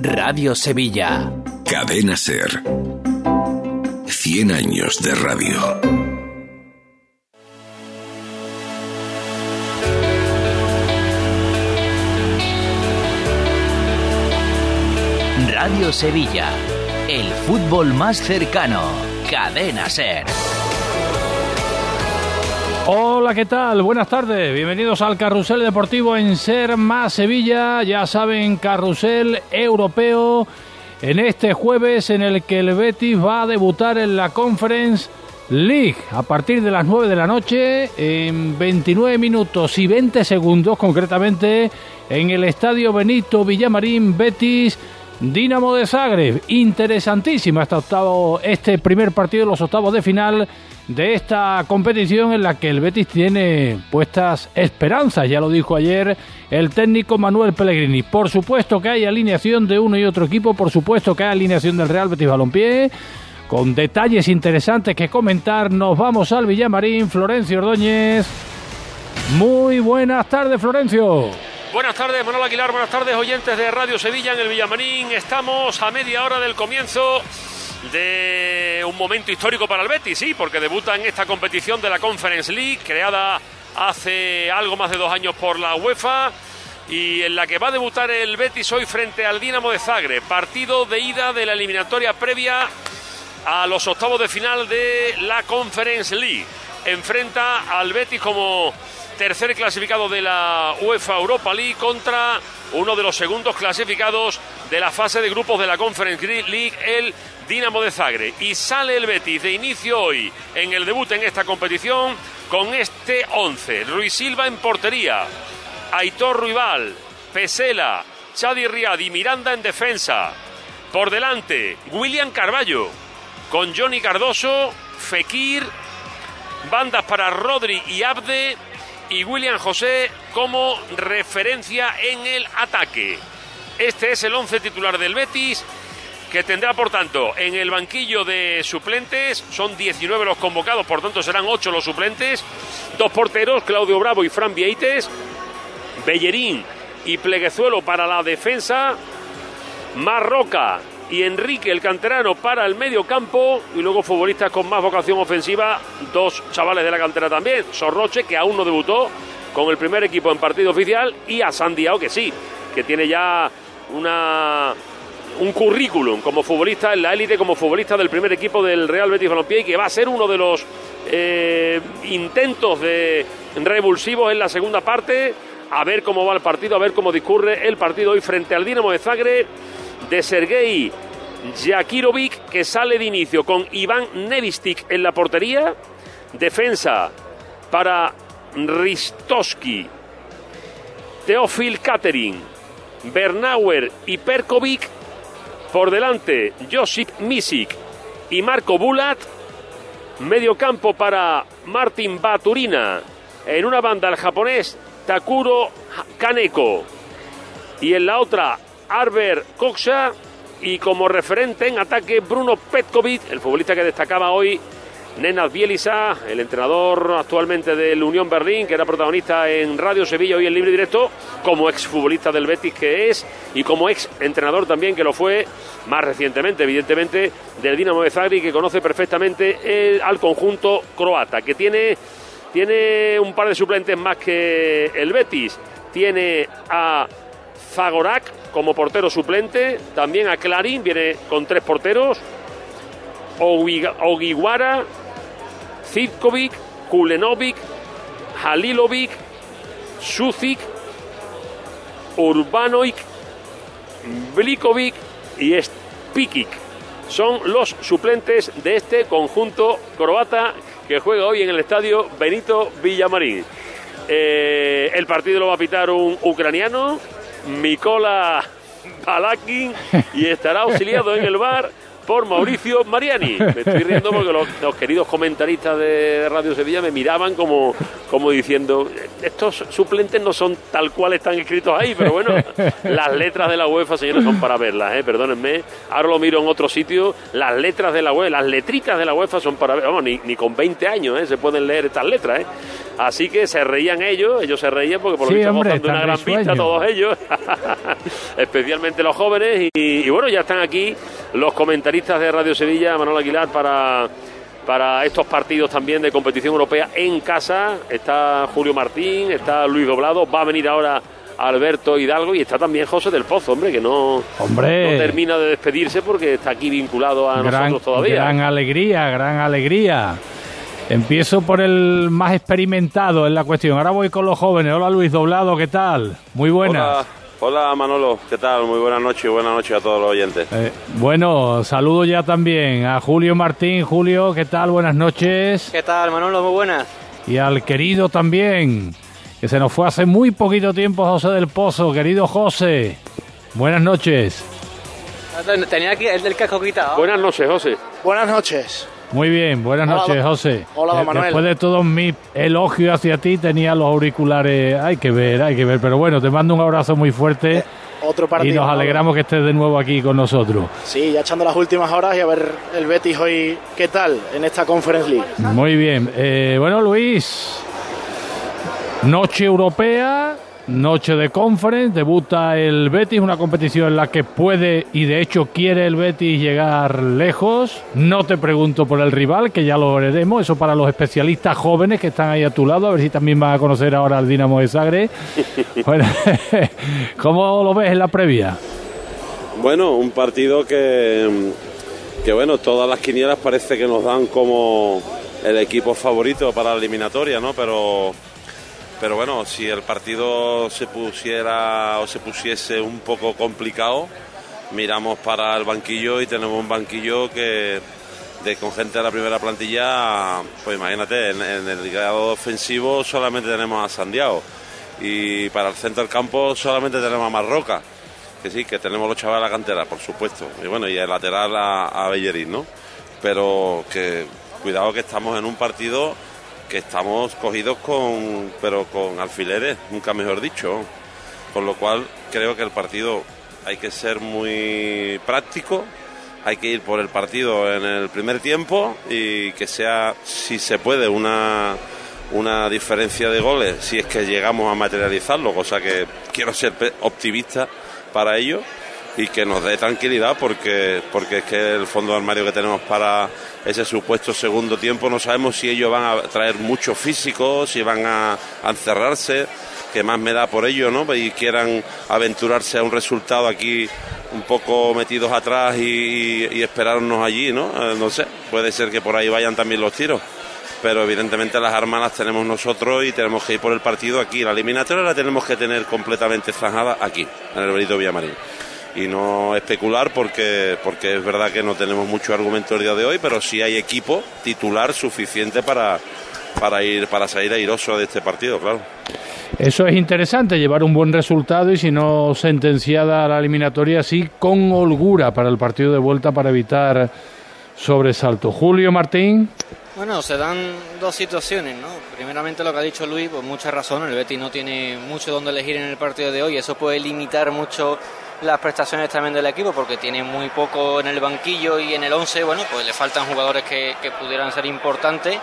Radio Sevilla. Cadena Ser. 100 años de radio. Radio Sevilla. El fútbol más cercano. Cadena Ser. Hola, ¿qué tal? Buenas tardes. Bienvenidos al Carrusel Deportivo en Ser Más Sevilla. Ya saben, Carrusel Europeo en este jueves en el que el Betis va a debutar en la Conference League a partir de las 9 de la noche, en 29 minutos y 20 segundos concretamente, en el Estadio Benito Villamarín, Betis Dínamo de Zagreb. Interesantísima este primer partido de los octavos de final de esta competición en la que el Betis tiene puestas esperanzas. Ya lo dijo ayer el técnico Manuel Pellegrini. Por supuesto que hay alineación de uno y otro equipo, por supuesto que hay alineación del Real Betis Balompié, con detalles interesantes que comentar. Nos vamos al Villamarín. Florencio Ordóñez, muy buenas tardes, Florencio. Buenas tardes, Manuel Aguilar, buenas tardes, oyentes de Radio Sevilla. En el Villamarín estamos a media hora del comienzo de un momento histórico para el Betis, sí, porque debuta en esta competición de la Conference League, creada hace algo más de 2 años por la UEFA, y en la que va a debutar el Betis hoy frente al Dínamo de Zagreb, partido de ida de la eliminatoria previa a los octavos de final de la Conference League. Enfrenta al Betis como tercer clasificado de la UEFA Europa League contra uno de los segundos clasificados de la fase de grupos de la Conference League, el Dínamo de Zagreb. Y sale el Betis de inicio hoy en el debut en esta competición con este 11. Ruiz Silva en portería, Aitor Ruibal, Pesela, Chadi Riad y Miranda en defensa. Por delante, William Carballo con Johnny Cardoso, Fekir, bandas para Rodri y Abde, y William José como referencia en el ataque. Este es el 11 titular del Betis, que tendrá, por tanto, en el banquillo de suplentes, son 19 los convocados, por tanto serán 8 los suplentes, 2 porteros, Claudio Bravo y Fran Vieites, Bellerín y Pleguezuelo para la defensa, Marroca y Enrique el canterano para el medio campo, y luego futbolistas con más vocación ofensiva, 2 chavales de la cantera también, Sorroche, que aún no debutó con el primer equipo en partido oficial, y a Sandiao, que sí, que tiene ya un currículum como futbolista en la élite, como futbolista del primer equipo del Real Betis Balompié, y que va a ser uno de los intentos de revulsivos en la segunda parte. A ver cómo va el partido, a ver cómo discurre el partido hoy frente al Dinamo de Zagreb, de Sergei Yakirovic, que sale de inicio con Iván Nevistic en la portería, defensa para Ristoski, Teofil Katerin, Bernauer y Perkovic, por delante Josip Misic y Marko Bulat, medio campo para Martin Baturina, en una banda el japonés Takuro Kaneko y en la otra Arber Coxa, y como referente en ataque Bruno Petkovic, el futbolista que destacaba hoy Nenad Bielisa, el entrenador actualmente del Unión Berlín, que era protagonista en Radio Sevilla hoy en Libre Directo, como exfutbolista del Betis que es, y como ex entrenador también, que lo fue más recientemente, evidentemente, del Dinamo de Zagreb, que conoce perfectamente al conjunto croata, que tiene un par de suplentes más que el Betis. Tiene a Zagorak como portero suplente, también a Clarín, viene con 3 porteros, Ogiwara, Zivkovic, Kulenovic, Halilovic, Sucic, Urbanovic, Blikovic y Spikic. Son los suplentes de este conjunto croata que juega hoy en el estadio Benito Villamarín. El partido lo va a pitar un ucraniano, Mikola Balakin, y estará auxiliado en el VAR por Mauricio Mariani. Me estoy riendo porque los queridos comentaristas de Radio Sevilla me miraban como diciendo, estos suplentes no son tal cual están escritos ahí, pero bueno, las letras de la UEFA, señores, son para verlas, perdónenme, ahora lo miro en otro sitio, las letras de la UEFA, las letricas de la UEFA son para ver, vamos, ni con 20 años se pueden leer estas letras, Así que se reían ellos se reían porque por lo visto gozan de una gran vista todos ellos, especialmente los jóvenes, y bueno, ya están aquí los comentaristas de Radio Sevilla, Manuel Aguilar, para estos partidos también de competición europea en casa. Está Julio Martín, está Luis Doblado, va a venir ahora Alberto Hidalgo y está también José del Pozo, hombre, que no termina de despedirse porque está aquí vinculado a nosotros todavía. Gran alegría. Empiezo por el más experimentado en la cuestión. Ahora voy con los jóvenes. Hola, Luis Doblado, ¿qué tal? Muy buenas. Hola Manolo, ¿qué tal? Muy buenas noches a todos los oyentes. Bueno, saludo ya también a Julio Martín. Julio, ¿qué tal? Buenas noches. ¿Qué tal, Manolo? Muy buenas. Y al querido también, que se nos fue hace muy poquito tiempo, José del Pozo. Querido José, buenas noches. Tenía aquí el del casco quitado. Buenas noches, José. Buenas noches. Muy bien, buenas noches, José. Hola, don Manuel. Después de todos mis elogios hacia ti, tenía los auriculares. Hay que ver. Pero bueno, te mando un abrazo muy fuerte. Otro partido. Y nos alegramos, ¿no?, que estés de nuevo aquí con nosotros. Sí, ya echando las últimas horas y a ver el Betis hoy, ¿qué tal en esta Conference League? Muy bien. Bueno, Luis, noche europea, noche de Conference, debuta el Betis, una competición en la que puede y de hecho quiere el Betis llegar lejos. No te pregunto por el rival, que ya lo veremos, eso para los especialistas jóvenes que están ahí a tu lado, a ver si también vas a conocer ahora al Dínamo de Zagreb. Bueno, ¿cómo lo ves en la previa? Bueno, un partido que bueno, todas las quinielas parece que nos dan como el equipo favorito para la eliminatoria, ¿no? Pero bueno, si el partido se pusiese un poco complicado, miramos para el banquillo y tenemos un banquillo que con gente de la primera plantilla, pues imagínate, en el lado ofensivo solamente tenemos a Santiago y para el centro del campo solamente tenemos a Marroca, que sí, que tenemos los chavales de la cantera, por supuesto, y bueno, y el lateral a Bellerín, ¿no? Pero que cuidado que estamos en un partido que estamos cogidos con alfileres, nunca mejor dicho, con lo cual creo que el partido hay que ser muy práctico, hay que ir por el partido en el primer tiempo y que sea, si se puede, una diferencia de goles, si es que llegamos a materializarlo, cosa que quiero ser optimista para ello y que nos dé tranquilidad porque es que el fondo de armario que tenemos para ese supuesto segundo tiempo no sabemos si ellos van a traer mucho físico, si van a encerrarse, que más me da por ello, ¿no? Y quieran aventurarse a un resultado aquí un poco metidos atrás y esperarnos allí, ¿no? No sé, puede ser que por ahí vayan también los tiros, pero evidentemente las armas las tenemos nosotros y tenemos que ir por el partido aquí. La eliminatoria la tenemos que tener completamente zanjada aquí, en el Benito Villamarín. Y no especular porque es verdad que no tenemos mucho argumento el día de hoy, pero sí hay equipo titular suficiente para salir airoso de este partido, claro. Eso es interesante, llevar un buen resultado y si no sentenciada la eliminatoria, sí con holgura para el partido de vuelta para evitar sobresalto. Julio Martín. Bueno, se dan dos situaciones, ¿no? Primeramente lo que ha dicho Luis, pues mucha razón, el Betis no tiene mucho donde elegir en el partido de hoy, eso puede limitar mucho las prestaciones también del equipo porque tiene muy poco en el banquillo y en el 11, bueno, pues le faltan jugadores que pudieran ser importantes,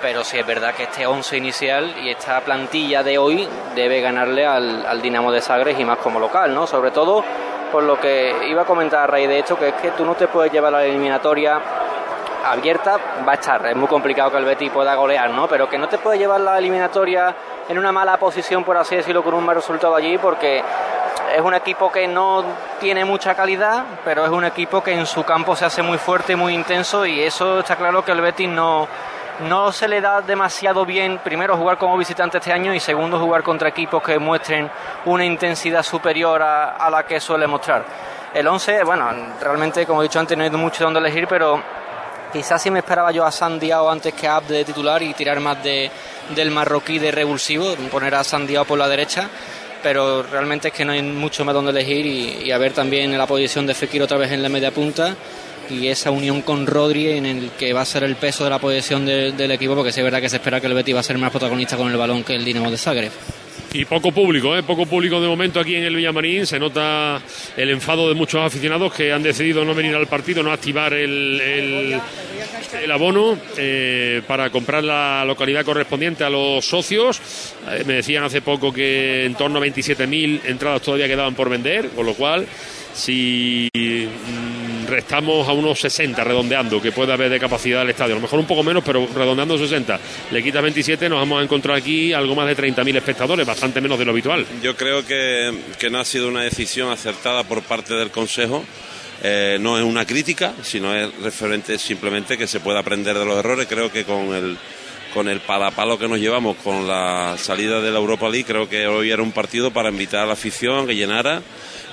pero sí es verdad que este 11 inicial y esta plantilla de hoy debe ganarle al Dinamo de Zagreb y más como local, ¿no? Sobre todo por lo que iba a comentar a raíz de esto, que es que tú no te puedes llevar a la eliminatoria abierta, va a estar, es muy complicado que el Betis pueda golear, ¿no? Pero que no te puedes llevar la eliminatoria en una mala posición, por así decirlo, con un mal resultado allí, porque es un equipo que no tiene mucha calidad, pero es un equipo que en su campo se hace muy fuerte y muy intenso, y eso está claro que el Betis no se le da demasiado bien, primero jugar como visitante este año y segundo jugar contra equipos que muestren una intensidad superior a la que suele mostrar. El 11, bueno, realmente como he dicho antes no hay mucho donde elegir, pero quizás si me esperaba yo a Sandiao antes que a Abde de titular y tirar más del marroquí de revulsivo, poner a Sandiao por la derecha, pero realmente es que no hay mucho más donde elegir y a ver también la posición de Fekir otra vez en la media punta y esa unión con Rodri en el que va a ser el peso de la posesión del equipo, porque sí es verdad que se espera que el Betis va a ser más protagonista con el balón que el Dínamo de Zagreb. Y poco público de momento aquí en el Villamarín. Se nota el enfado de muchos aficionados que han decidido no venir al partido, no activar el abono para comprar la localidad correspondiente a los socios. Me decían hace poco que en torno a 27.000 entradas todavía quedaban por vender, con lo cual si restamos a unos 60, redondeando, que puede haber de capacidad el estadio, a lo mejor un poco menos, pero redondeando 60, le quita 27, nos vamos a encontrar aquí algo más de 30.000 espectadores, bastante menos de lo habitual. Yo creo que no ha sido una decisión acertada por parte del Consejo. No es una crítica, sino es referente simplemente que se pueda aprender de los errores. Creo que con el palapalo que nos llevamos con la salida de la Europa League, creo que hoy era un partido para invitar a la afición a que llenara.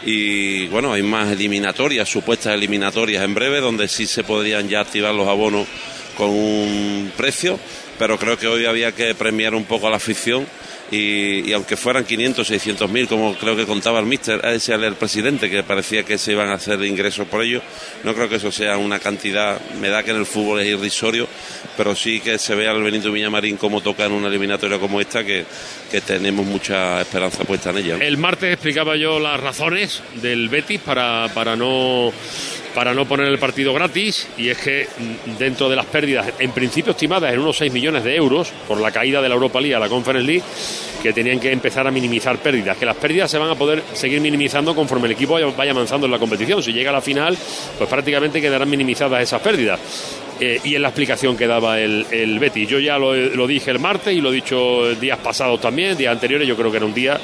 Y bueno, hay más eliminatorias, supuestas eliminatorias en breve, donde sí se podrían ya activar los abonos con un precio, pero creo que hoy había que premiar un poco a la afición. Y aunque fueran 500, 600.000, como creo que contaba el míster, el presidente, que parecía que se iban a hacer ingresos por ello, no creo que eso sea una cantidad. Me da que en el fútbol es irrisorio, pero sí que se ve al Benito Villamarín como toca en una eliminatoria como esta, que tenemos mucha esperanza puesta en ella. El martes explicaba yo las razones del Betis para no poner el partido gratis, y es que dentro de las pérdidas en principio estimadas en unos 6 millones de euros por la caída de la Europa League a la Conference League, que tenían que empezar a minimizar pérdidas, que las pérdidas se van a poder seguir minimizando conforme el equipo vaya avanzando en la competición. Si llega a la final, pues prácticamente quedarán minimizadas esas pérdidas. Y en la explicación que daba el Betis, yo ya lo dije el martes y lo he dicho días pasados también, días anteriores. Yo creo que era un día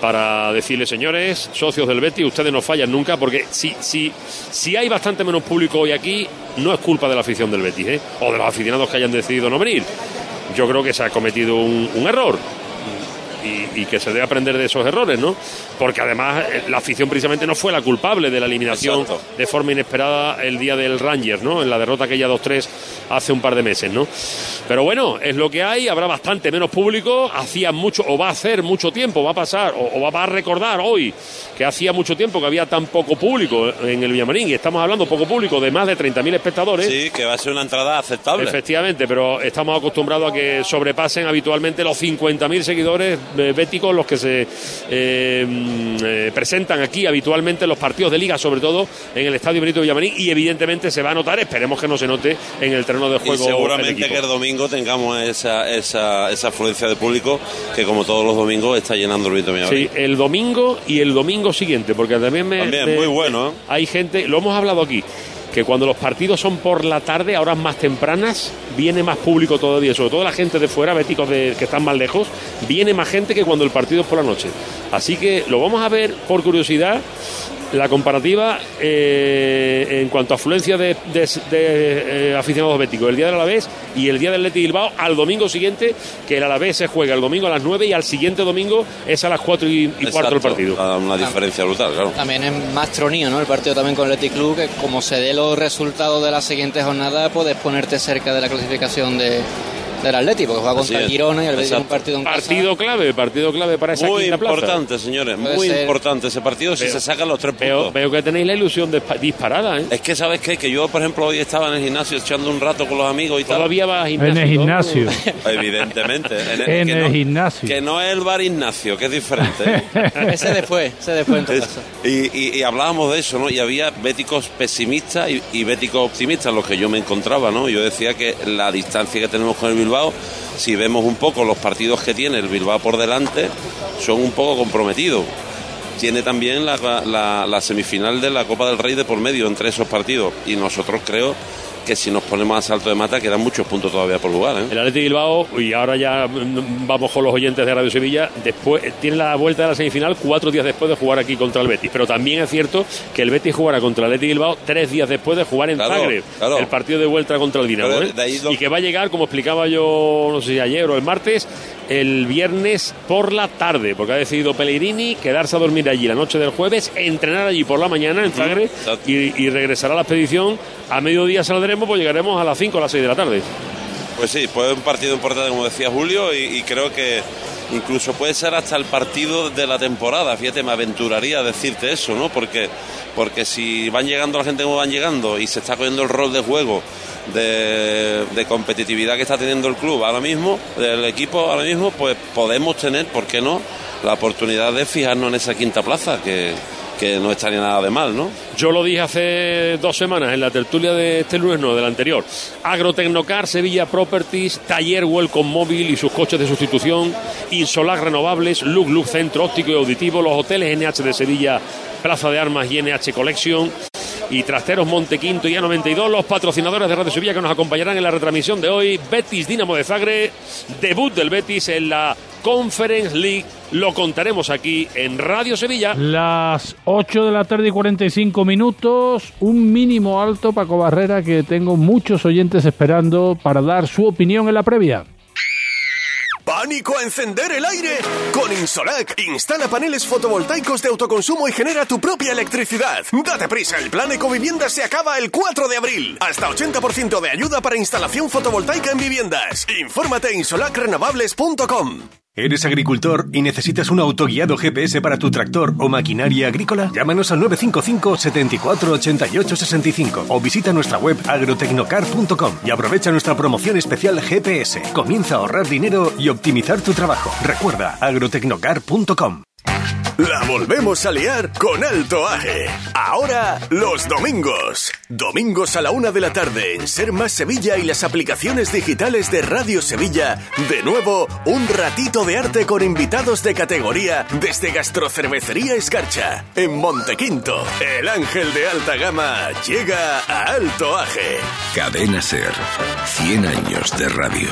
para decirle, señores, socios del Betis, ustedes no fallan nunca, porque si hay bastante menos público hoy aquí, no es culpa de la afición del Betis, o de los aficionados que hayan decidido no venir. Yo creo que se ha cometido un error y que se debe aprender de esos errores, ¿no? Porque además la afición precisamente no fue la culpable de la eliminación. Exacto. De forma inesperada el día del Rangers, ¿no? En la derrota aquella 2-3 hace un par de meses, ¿no? Pero bueno, es lo que hay. Habrá bastante menos público. Hacía mucho, o va a hacer mucho tiempo, va a pasar, o va a recordar hoy que hacía mucho tiempo que había tan poco público en el Villamarín, y estamos hablando poco público de más de 30.000 espectadores. Sí, que va a ser una entrada aceptable. Efectivamente, pero estamos acostumbrados a que sobrepasen habitualmente los 50.000 seguidores béticos, los que se presentan aquí habitualmente en los partidos de liga, sobre todo en el Estadio Benito Villamarín, y evidentemente se va a notar. Esperemos que no se note en el terreno de juego. Y seguramente que el domingo tengamos esa afluencia de público que, como todos los domingos, está llenando el Benito Villamarín. Sí, el domingo y el domingo siguiente, porque también muy bueno, ¿eh? Hay gente, lo hemos hablado aquí, que cuando los partidos son por la tarde, a horas más tempranas, viene más público todavía, sobre todo la gente de fuera, béticos que están más lejos, viene más gente que cuando el partido es por la noche. Así que lo vamos a ver, por curiosidad, la comparativa en cuanto a afluencia de aficionados béticos el día del Alavés y el día del Athletic Bilbao al domingo siguiente, que el Alavés se juega el domingo a las 9 y al siguiente domingo es a las 4:15 el partido. Una diferencia brutal, claro. También es más tronío, ¿no? El partido también con el Athletic Club, que como se dé los resultados de la siguiente jornada, puedes ponerte cerca de la clasificación del Atleti, porque juega contra Girona y el Betis es un partido en casa. Partido clave para esa muy importante, plaza. Señores, muy importante ese partido. Si se sacan los 3 puntos. Veo que tenéis la ilusión disparada, ¿eh? Es que sabes que yo, por ejemplo, hoy estaba en el gimnasio echando un rato con los amigos y tal. Todavía vas al gimnasio. En el gimnasio. Evidentemente. En el gimnasio. Que no es el bar Ignacio, que es diferente, ¿eh? Ese después en todo caso. Y hablábamos de eso, ¿no? Y había béticos pesimistas y béticos optimistas, los que yo me encontraba, ¿no? Yo decía que la distancia que tenemos con el Bilbao, si vemos un poco los partidos que tiene el Bilbao por delante, son un poco comprometidos. Tiene también la semifinal de la Copa del Rey de por medio entre esos partidos, y nosotros creo que si nos ponemos a salto de mata quedan muchos puntos todavía por lugar, ¿eh? El Athletic Bilbao, y ahora ya vamos con los oyentes de Radio Sevilla, después tiene la vuelta de la semifinal 4 días después de jugar aquí contra el Betis, pero también es cierto que el Betis jugará contra el Athletic Bilbao 3 días después de jugar en Zagreb, claro. El partido de vuelta contra el Dínamo, ¿eh? Y que va a llegar, como explicaba yo, no sé si ayer o el martes, el viernes por la tarde, porque ha decidido Pellegrini quedarse a dormir allí la noche del jueves, entrenar allí por la mañana en Zagreb, y regresará a la expedición a mediodía. Saldremos, pues llegaremos a las 5 o las 6 de la tarde. Pues sí, pues es un partido importante, como decía Julio, y creo que Incluso puede ser hasta el partido de la temporada, fíjate, me aventuraría a decirte eso, ¿no? Porque si van llegando la gente como van llegando y se está cogiendo el rol de juego, de competitividad que está teniendo el club ahora mismo, el equipo ahora mismo, pues podemos tener, ¿por qué no?, la oportunidad de fijarnos en esa quinta plaza, que no estaría nada de mal, ¿no? Yo lo dije hace 2 semanas en la tertulia de este lunes, no, del anterior. Agrotecnocar, Sevilla Properties, Taller Welcome Móvil y sus coches de sustitución, Insolar Renovables, Look Centro Óptico y Auditivo, los hoteles NH de Sevilla, Plaza de Armas y NH Collection, y Trasteros Montequinto y A92, los patrocinadores de Radio Sevilla que nos acompañarán en la retransmisión de hoy. Betis Dínamo de Zagreb, debut del Betis en la Conference League, lo contaremos aquí en Radio Sevilla. Las 8 de la tarde y 45 minutos, un mínimo alto, Paco Barrera, que tengo muchos oyentes esperando para dar su opinión en la previa. ¡Pánico a encender el aire! Con Insolac, instala paneles fotovoltaicos de autoconsumo y genera tu propia electricidad. ¡Date prisa! El plan Ecovivienda se acaba el 4 de abril. Hasta 80% de ayuda para instalación fotovoltaica en viviendas. Infórmate en insolacrenovables.com. ¿Eres agricultor y necesitas un autoguiado GPS para tu tractor o maquinaria agrícola? Llámanos al 955 74 88 65 o visita nuestra web agrotecnocar.com y aprovecha nuestra promoción especial GPS. Comienza a ahorrar dinero y optimizar tu trabajo. Recuerda, agrotecnocar.com. La volvemos a liar con Alto Aje. Ahora, los domingos. Domingos a la 1 de la tarde en Ser Más Sevilla y las aplicaciones digitales de Radio Sevilla. De nuevo, un ratito de arte con invitados de categoría desde Gastrocervecería Escarcha. En Montequinto, el ángel de alta gama llega a Alto Aje. Cadena Ser, 100 años de radio.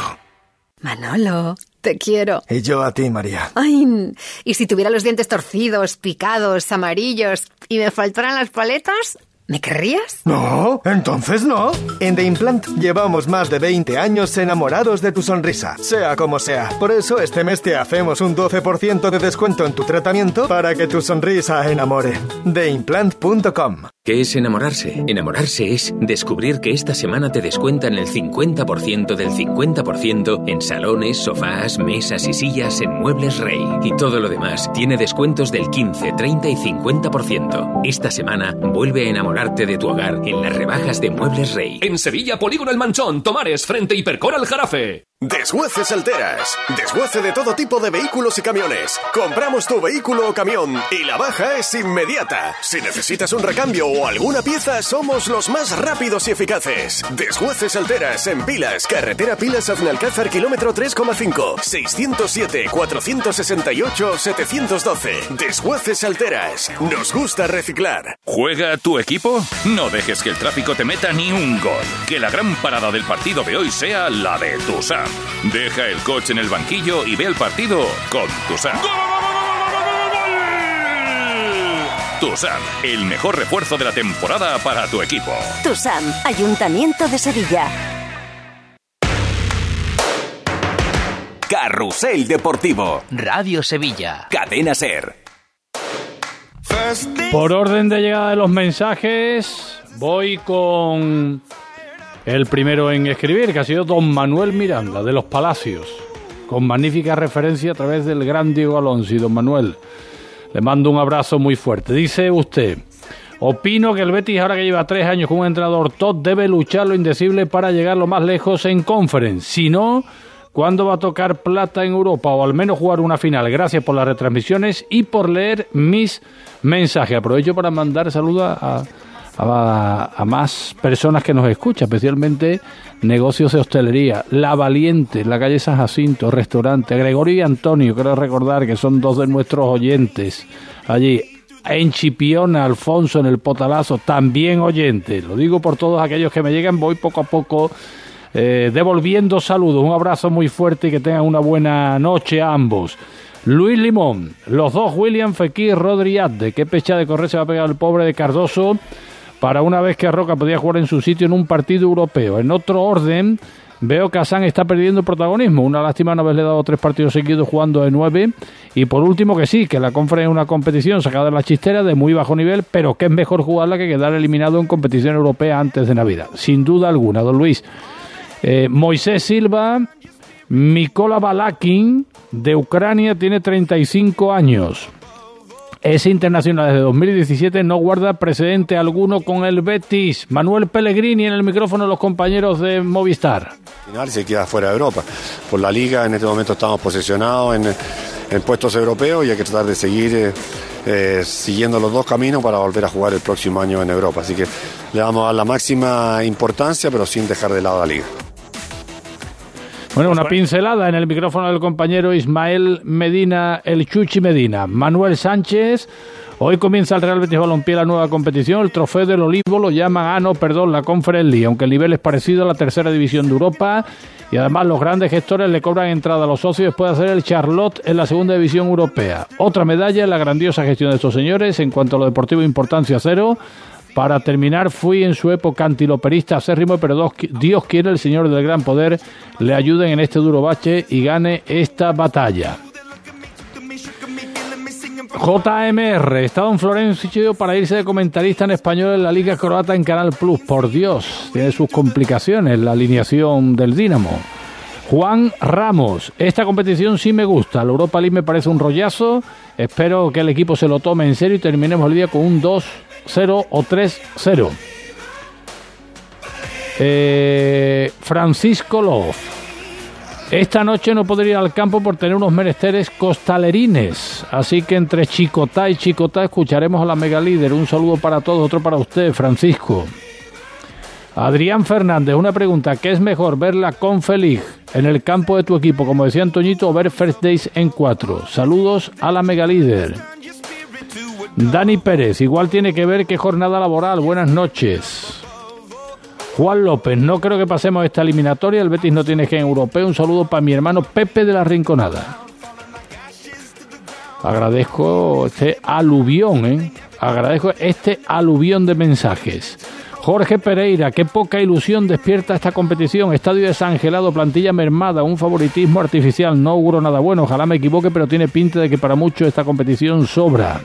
Manolo, te quiero. Y yo a ti, María. Ay, y si tuviera los dientes torcidos, picados, amarillos y me faltaran las paletas, ¿me querrías? No, entonces no. En The Implant llevamos más de 20 años enamorados de tu sonrisa, sea como sea. Por eso este mes te hacemos un 12% de descuento en tu tratamiento para que tu sonrisa enamore. TheImplant.com. ¿Qué es enamorarse? Enamorarse es descubrir que esta semana te descuentan el 50% del 50% en salones, sofás, mesas y sillas en Muebles Rey. Y todo lo demás tiene descuentos del 15, 30 y 50%. Esta semana vuelve a enamorar de tu hogar en las rebajas de Muebles Rey. En Sevilla, Polígono El Manchón, Tomares, frente Hipercor al Jarafe. Desguaces Alteras, desguace de todo tipo de vehículos y camiones. Compramos tu vehículo o camión y la baja es inmediata. Si necesitas un recambio o alguna pieza, somos los más rápidos y eficaces. Desguaces Alteras en Pilas, carretera Pilas Aznalcázar, kilómetro 3,5, 607 468 712. Desguaces Alteras, nos gusta reciclar. ¿Juega tu equipo? No dejes que el tráfico te meta ni un gol. Que la gran parada del partido de hoy sea la de Tusam. Deja el coche en el banquillo y ve el partido con Tusam. Tusam, el mejor refuerzo de la temporada para tu equipo. Tusam, Ayuntamiento de Sevilla. Carrusel Deportivo. Radio Sevilla. Cadena Ser. Por orden de llegada de los mensajes, voy con el primero en escribir, que ha sido don Manuel Miranda, de Los Palacios, con magnífica referencia a través del gran Diego Alonso. Y don Manuel, le mando un abrazo muy fuerte. Dice usted: opino que el Betis, ahora que lleva 3 años con un entrenador top, debe luchar lo indecible para llegar lo más lejos en Conference. Si no, ¿cuándo va a tocar plata en Europa o al menos jugar una final? Gracias por las retransmisiones y por leer mis mensajes. Aprovecho para mandar saludos a más personas que nos escuchan, especialmente negocios de hostelería, La Valiente, la calle San Jacinto, restaurante, Gregorio y Antonio, quiero recordar que son 2 de nuestros oyentes allí, en Chipiona, Alfonso, en el Potalazo, también oyentes. Lo digo por todos aquellos que me llegan, voy poco a poco devolviendo saludos. Un abrazo muy fuerte y que tengan una buena noche a ambos. Luis Limón, los dos William Fekir Rodríguez, de qué pecha de correr se va a pegar el pobre de Cardoso para una vez que Roca podía jugar en su sitio en un partido europeo. En otro orden, veo que Hassan está perdiendo protagonismo. Una lástima no haberle dado 3 partidos seguidos jugando de 9. Y por último, que sí, que la Conference es una competición sacada de la chistera, de muy bajo nivel, pero que es mejor jugarla que quedar eliminado en competición europea antes de Navidad. Sin duda alguna, don Luis. Moisés Silva Mikola Balakin, de Ucrania, tiene 35 años. Es internacional desde 2017, no guarda precedente alguno con el Betis. Manuel Pellegrini en el micrófono, los compañeros de Movistar. Al final se queda fuera de Europa. Por la Liga en este momento estamos posesionados en puestos europeos y hay que tratar de seguir siguiendo los dos caminos para volver a jugar el próximo año en Europa. Así que le vamos a dar la máxima importancia, pero sin dejar de lado la Liga. Bueno, una pincelada en el micrófono del compañero Ismael Medina, el Chuchi Medina. Manuel Sánchez, hoy comienza el Real Betis Balompié la nueva competición, el Trofeo del Olivo lo llaman, la Conference League, aunque el nivel es parecido a la tercera división de Europa y además los grandes gestores le cobran entrada a los socios después de hacer el Charlotte en la segunda división europea. Otra medalla en la grandiosa gestión de estos señores, en cuanto a lo deportivo importancia cero. Para terminar, fui en su época antiloperista acérrimo, pero Dios quiere, el Señor del Gran Poder le ayuden en este duro bache y gane esta batalla. JMR, estado en Florencio para irse de comentarista en español en la Liga Croata en Canal Plus. Por Dios, tiene sus complicaciones la alineación del Dínamo. Juan Ramos, esta competición sí me gusta, la Europa League me parece un rollazo, espero que el equipo se lo tome en serio y terminemos el día con un 2-0 o 3-0. Francisco López, esta noche no podría ir al campo por tener unos menesteres costalerines, así que entre Chicotá y Chicotá escucharemos a la mega líder, un saludo para todos, otro para usted, Francisco. Adrián Fernández, una pregunta, ¿qué es mejor ver la Conference League en el campo de tu equipo, como decía Antoñito, o ver First Days en 4? Saludos a la megalíder. Dani Pérez, igual tiene que ver qué jornada laboral, buenas noches. Juan López, no creo que pasemos esta eliminatoria, el Betis no tiene gen europeo, un saludo para mi hermano Pepe de la Rinconada. Agradezco este aluvión, agradezco este aluvión de mensajes. Jorge Pereira, qué poca ilusión despierta esta competición, estadio desangelado, plantilla mermada, un favoritismo artificial, no auguro nada bueno, ojalá me equivoque, pero tiene pinta de que para muchos esta competición sobra.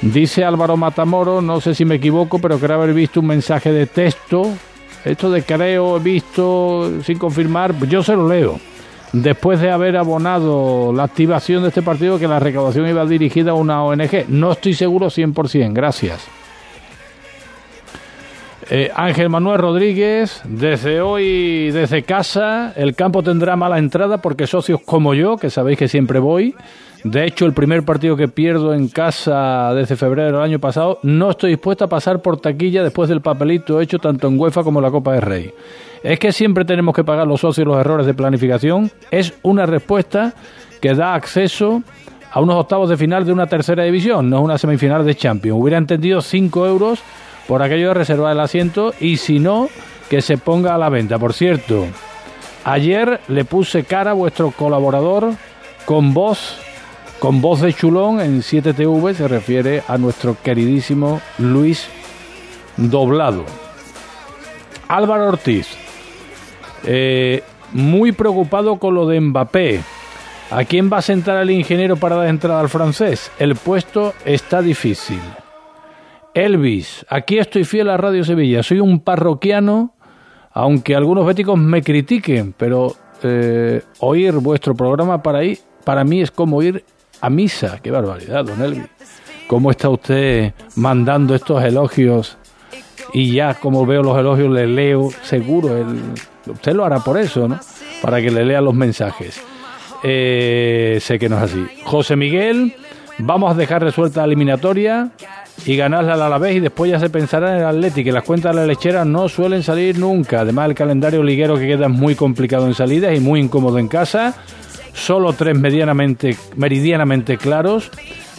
Dice Álvaro Matamoro, no sé si me equivoco, pero creo haber visto un mensaje de texto, esto de creo, he visto, sin confirmar, yo se lo leo. Después de haber abonado la activación de este partido, que la recaudación iba dirigida a una ONG, no estoy seguro 100%, gracias. Ángel Manuel Rodríguez, desde hoy, desde casa, el campo tendrá mala entrada porque socios como yo, que sabéis que siempre voy, de hecho el primer partido que pierdo en casa desde febrero del año pasado, no estoy dispuesto a pasar por taquilla después del papelito hecho tanto en UEFA como en la Copa del Rey. Es que siempre tenemos que pagar los socios los errores de planificación, es una respuesta que da acceso a unos octavos de final de una tercera división, no es una semifinal de Champions. Hubiera entendido 5 euros por aquello de reservar el asiento y si no, que se ponga a la venta. Por cierto, ayer le puse cara a vuestro colaborador con voz de chulón en 7TV, se refiere a nuestro queridísimo Luis Doblado. Álvaro Ortiz, muy preocupado con lo de Mbappé. ¿A quién va a sentar el ingeniero para dar entrada al francés? El puesto está difícil. Elvis, aquí estoy fiel a Radio Sevilla, soy un parroquiano, aunque algunos béticos me critiquen, pero oír vuestro programa para mí es como ir a misa. Qué barbaridad, don Elvis. ¿Cómo está usted mandando estos elogios? Y ya como veo los elogios le leo, seguro, usted lo hará por eso, ¿no? Para que le lea los mensajes. Sé que no es así. José Miguel, vamos a dejar resuelta la eliminatoria y ganarla a la vez y después ya se pensará en el Atleti, que las cuentas de la lechera no suelen salir nunca, además el calendario liguero que queda es muy complicado en salidas y muy incómodo en casa, solo 3 meridianamente claros,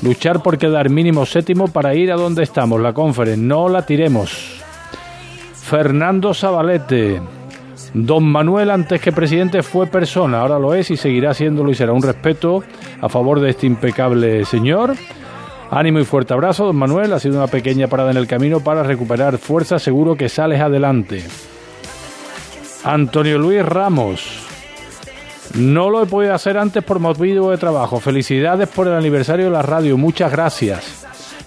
luchar por quedar mínimo séptimo para ir a donde estamos, la Conference, no la tiremos. Fernando Zabalete, don Manuel antes que presidente fue persona, ahora lo es y seguirá siéndolo y será un respeto a favor de este impecable señor. Ánimo y fuerte abrazo, don Manuel. Ha sido una pequeña parada en el camino para recuperar fuerza. Seguro que sales adelante. Antonio Luis Ramos. No lo he podido hacer antes por motivo de trabajo. Felicidades por el aniversario de la radio. Muchas gracias.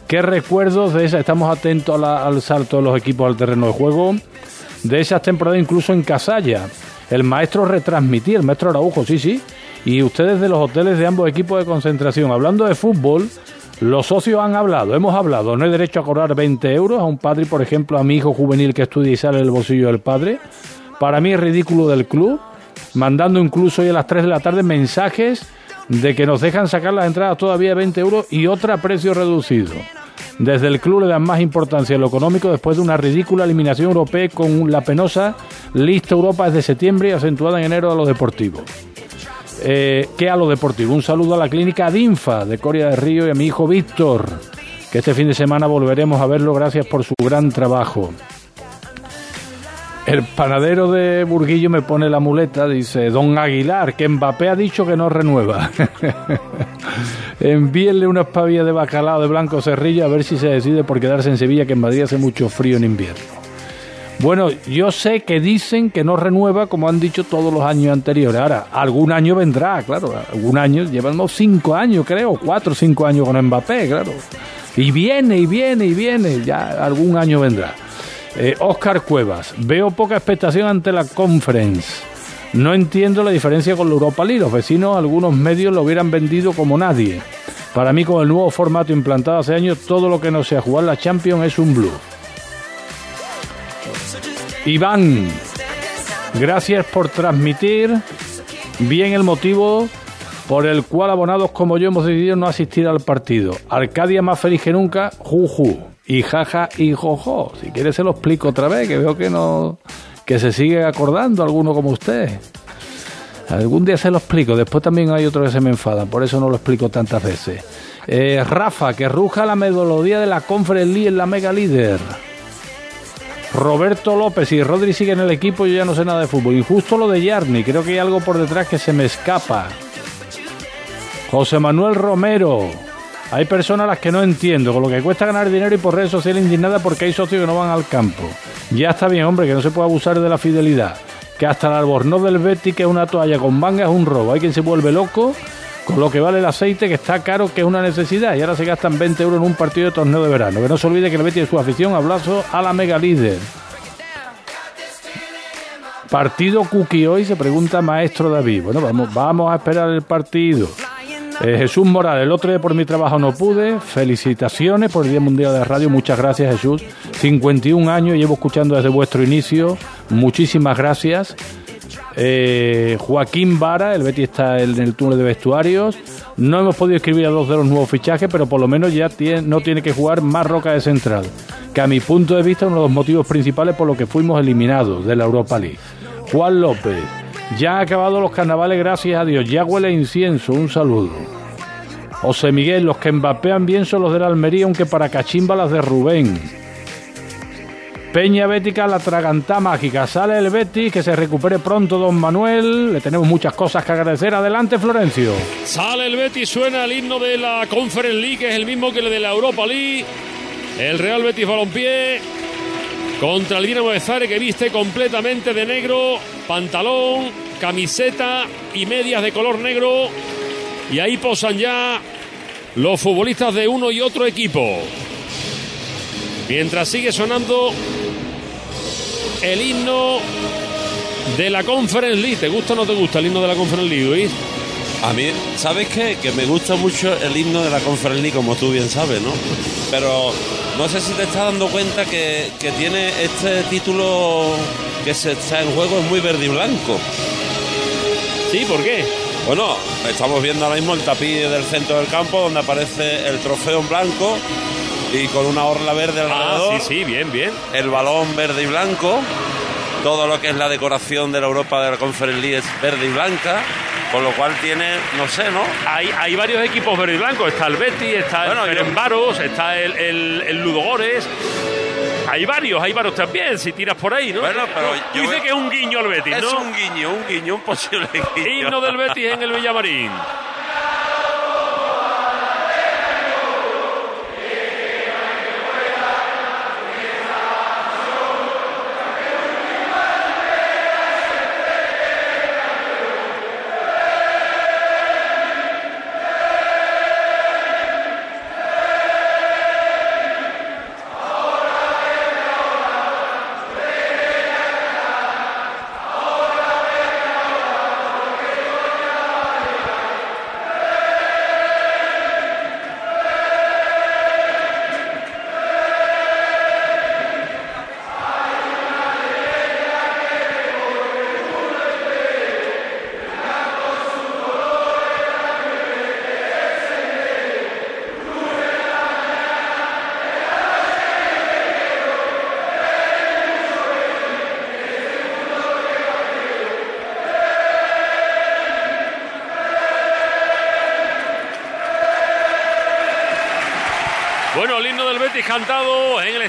Qué recuerdos de esa. Estamos atentos al salto de los equipos al terreno de juego. De esas temporadas incluso en Casalla. El maestro retransmitía, el maestro Araujo, sí. Y ustedes de los hoteles de ambos equipos de concentración. Hablando de fútbol, los socios han hablado, hemos hablado. No hay derecho a cobrar 20 euros a un padre, por ejemplo, a mi hijo juvenil que estudia y sale del bolsillo del padre. Para mí es ridículo del club, mandando incluso hoy a las 3 de la tarde mensajes de que nos dejan sacar las entradas todavía a 20 euros y otra a precio reducido. Desde el club le dan más importancia a lo económico después de una ridícula eliminación europea con la penosa lista Europa desde septiembre y acentuada en enero a los deportivos. ¿Qué a los deportivos? Un saludo a la clínica Dinfa de Coria de Río y a mi hijo Víctor, que este fin de semana volveremos a verlo gracias por su gran trabajo. El panadero de Burguillo me pone la muleta, dice don Aguilar, que Mbappé ha dicho que no renueva. Envíenle unas pavillas de bacalao de Blanco Cerrillo a ver si se decide por quedarse en Sevilla, que en Madrid hace mucho frío en invierno. Bueno, yo sé que dicen que no renueva, como han dicho todos los años anteriores. Ahora, algún año vendrá, claro, algún año, llevamos 5 años, creo, 4 o 5 años con Mbappé, claro. Y viene, ya algún año vendrá. Óscar Cuevas, veo poca expectación ante la Conference. No entiendo la diferencia con la Europa League. Los vecinos, algunos medios lo hubieran vendido como nadie. Para mí, con el nuevo formato implantado hace años, todo lo que no sea jugar la Champions es un blues. Iván, gracias por transmitir bien el motivo por el cual abonados como yo hemos decidido no asistir al partido. Arcadia más feliz que nunca, juju. Y jaja y jojo. Si quiere se lo explico otra vez, que veo que no, que se sigue acordando alguno como usted. Algún día se lo explico. Después también hay otro que se me enfada, por eso no lo explico tantas veces. Rafa, que ruja la melodía de la Conference League en la Mega Líder. Roberto López, y Rodri sigue en el equipo, yo ya no sé nada de fútbol. Injusto lo de Yarni, creo que hay algo por detrás que se me escapa. José Manuel Romero, hay personas a las que no entiendo, con lo que cuesta ganar dinero y por redes sociales indignadas porque hay socios que no van al campo. Ya está bien, hombre, que no se puede abusar de la fidelidad. Que hasta el albornoz del Betis, que es una toalla con manga, es un robo. Hay quien se vuelve loco con lo que vale el aceite, que está caro, que es una necesidad. Y ahora se gastan 20 euros en un partido de torneo de verano. Que no se olvide que el Betis es su afición. Abrazo a la Mega Líder. Partido Cuqui hoy, se pregunta Maestro David. Bueno, vamos a esperar el partido. Jesús Morales, el otro día por mi trabajo no pude. Felicitaciones por el Día Mundial de la Radio. Muchas gracias, Jesús. 51 años llevo escuchando desde vuestro inicio. Muchísimas gracias. Joaquín Vara, el Betis está en el túnel de vestuarios. No hemos podido escribir a 2 de los nuevos fichajes, pero por lo menos ya no tiene que jugar más Roca de central, que a mi punto de vista es uno de los motivos principales por los que fuimos eliminados de la Europa League. Juan López, ya han acabado los carnavales, gracias a Dios. Ya huele a incienso, un saludo. José Miguel, los que embapean bien son los de la Almería, aunque para cachimba las de Rubén. Peña Bética, la tragantá mágica. Sale el Betis, que se recupere pronto don Manuel. Le tenemos muchas cosas que agradecer. Adelante, Florencio. Sale el Betis, suena el himno de la Conference League, que es el mismo que el de la Europa League. El Real Betis Balompié contra el Dínamo de Zagreb, que viste completamente de negro, pantalón, camiseta y medias de color negro. Y ahí posan ya los futbolistas de uno y otro equipo. Mientras sigue sonando el himno de la Conference League. ¿Te gusta o no te gusta el himno de la Conference League, Luis? A mí, ¿sabes qué? Que me gusta mucho el himno de la Conference League, como tú bien sabes, ¿no? Pero no sé si te estás dando cuenta que tiene este título que se está en juego, es muy verde y blanco. ¿Sí? ¿Por qué? Bueno, estamos viendo ahora mismo el tapiz del centro del campo, donde aparece el trofeo en blanco y con una orla verde alrededor. Ah, sí, bien. El balón verde y blanco. Todo lo que es la decoración de la Europa de la Conference League es verde y blanca. Con lo cual tiene, no sé, ¿no? Hay varios equipos verde y blanco. Está el Betis, está el Ferenbaros, está el Ludogorets. Hay varios también, si tiras por ahí, ¿no? Bueno, pero tú dices que es un guiño al Betis, ¿no? Es un posible guiño. Himno del Betis en el Villamarín. Bueno, el himno del Betis cantado en el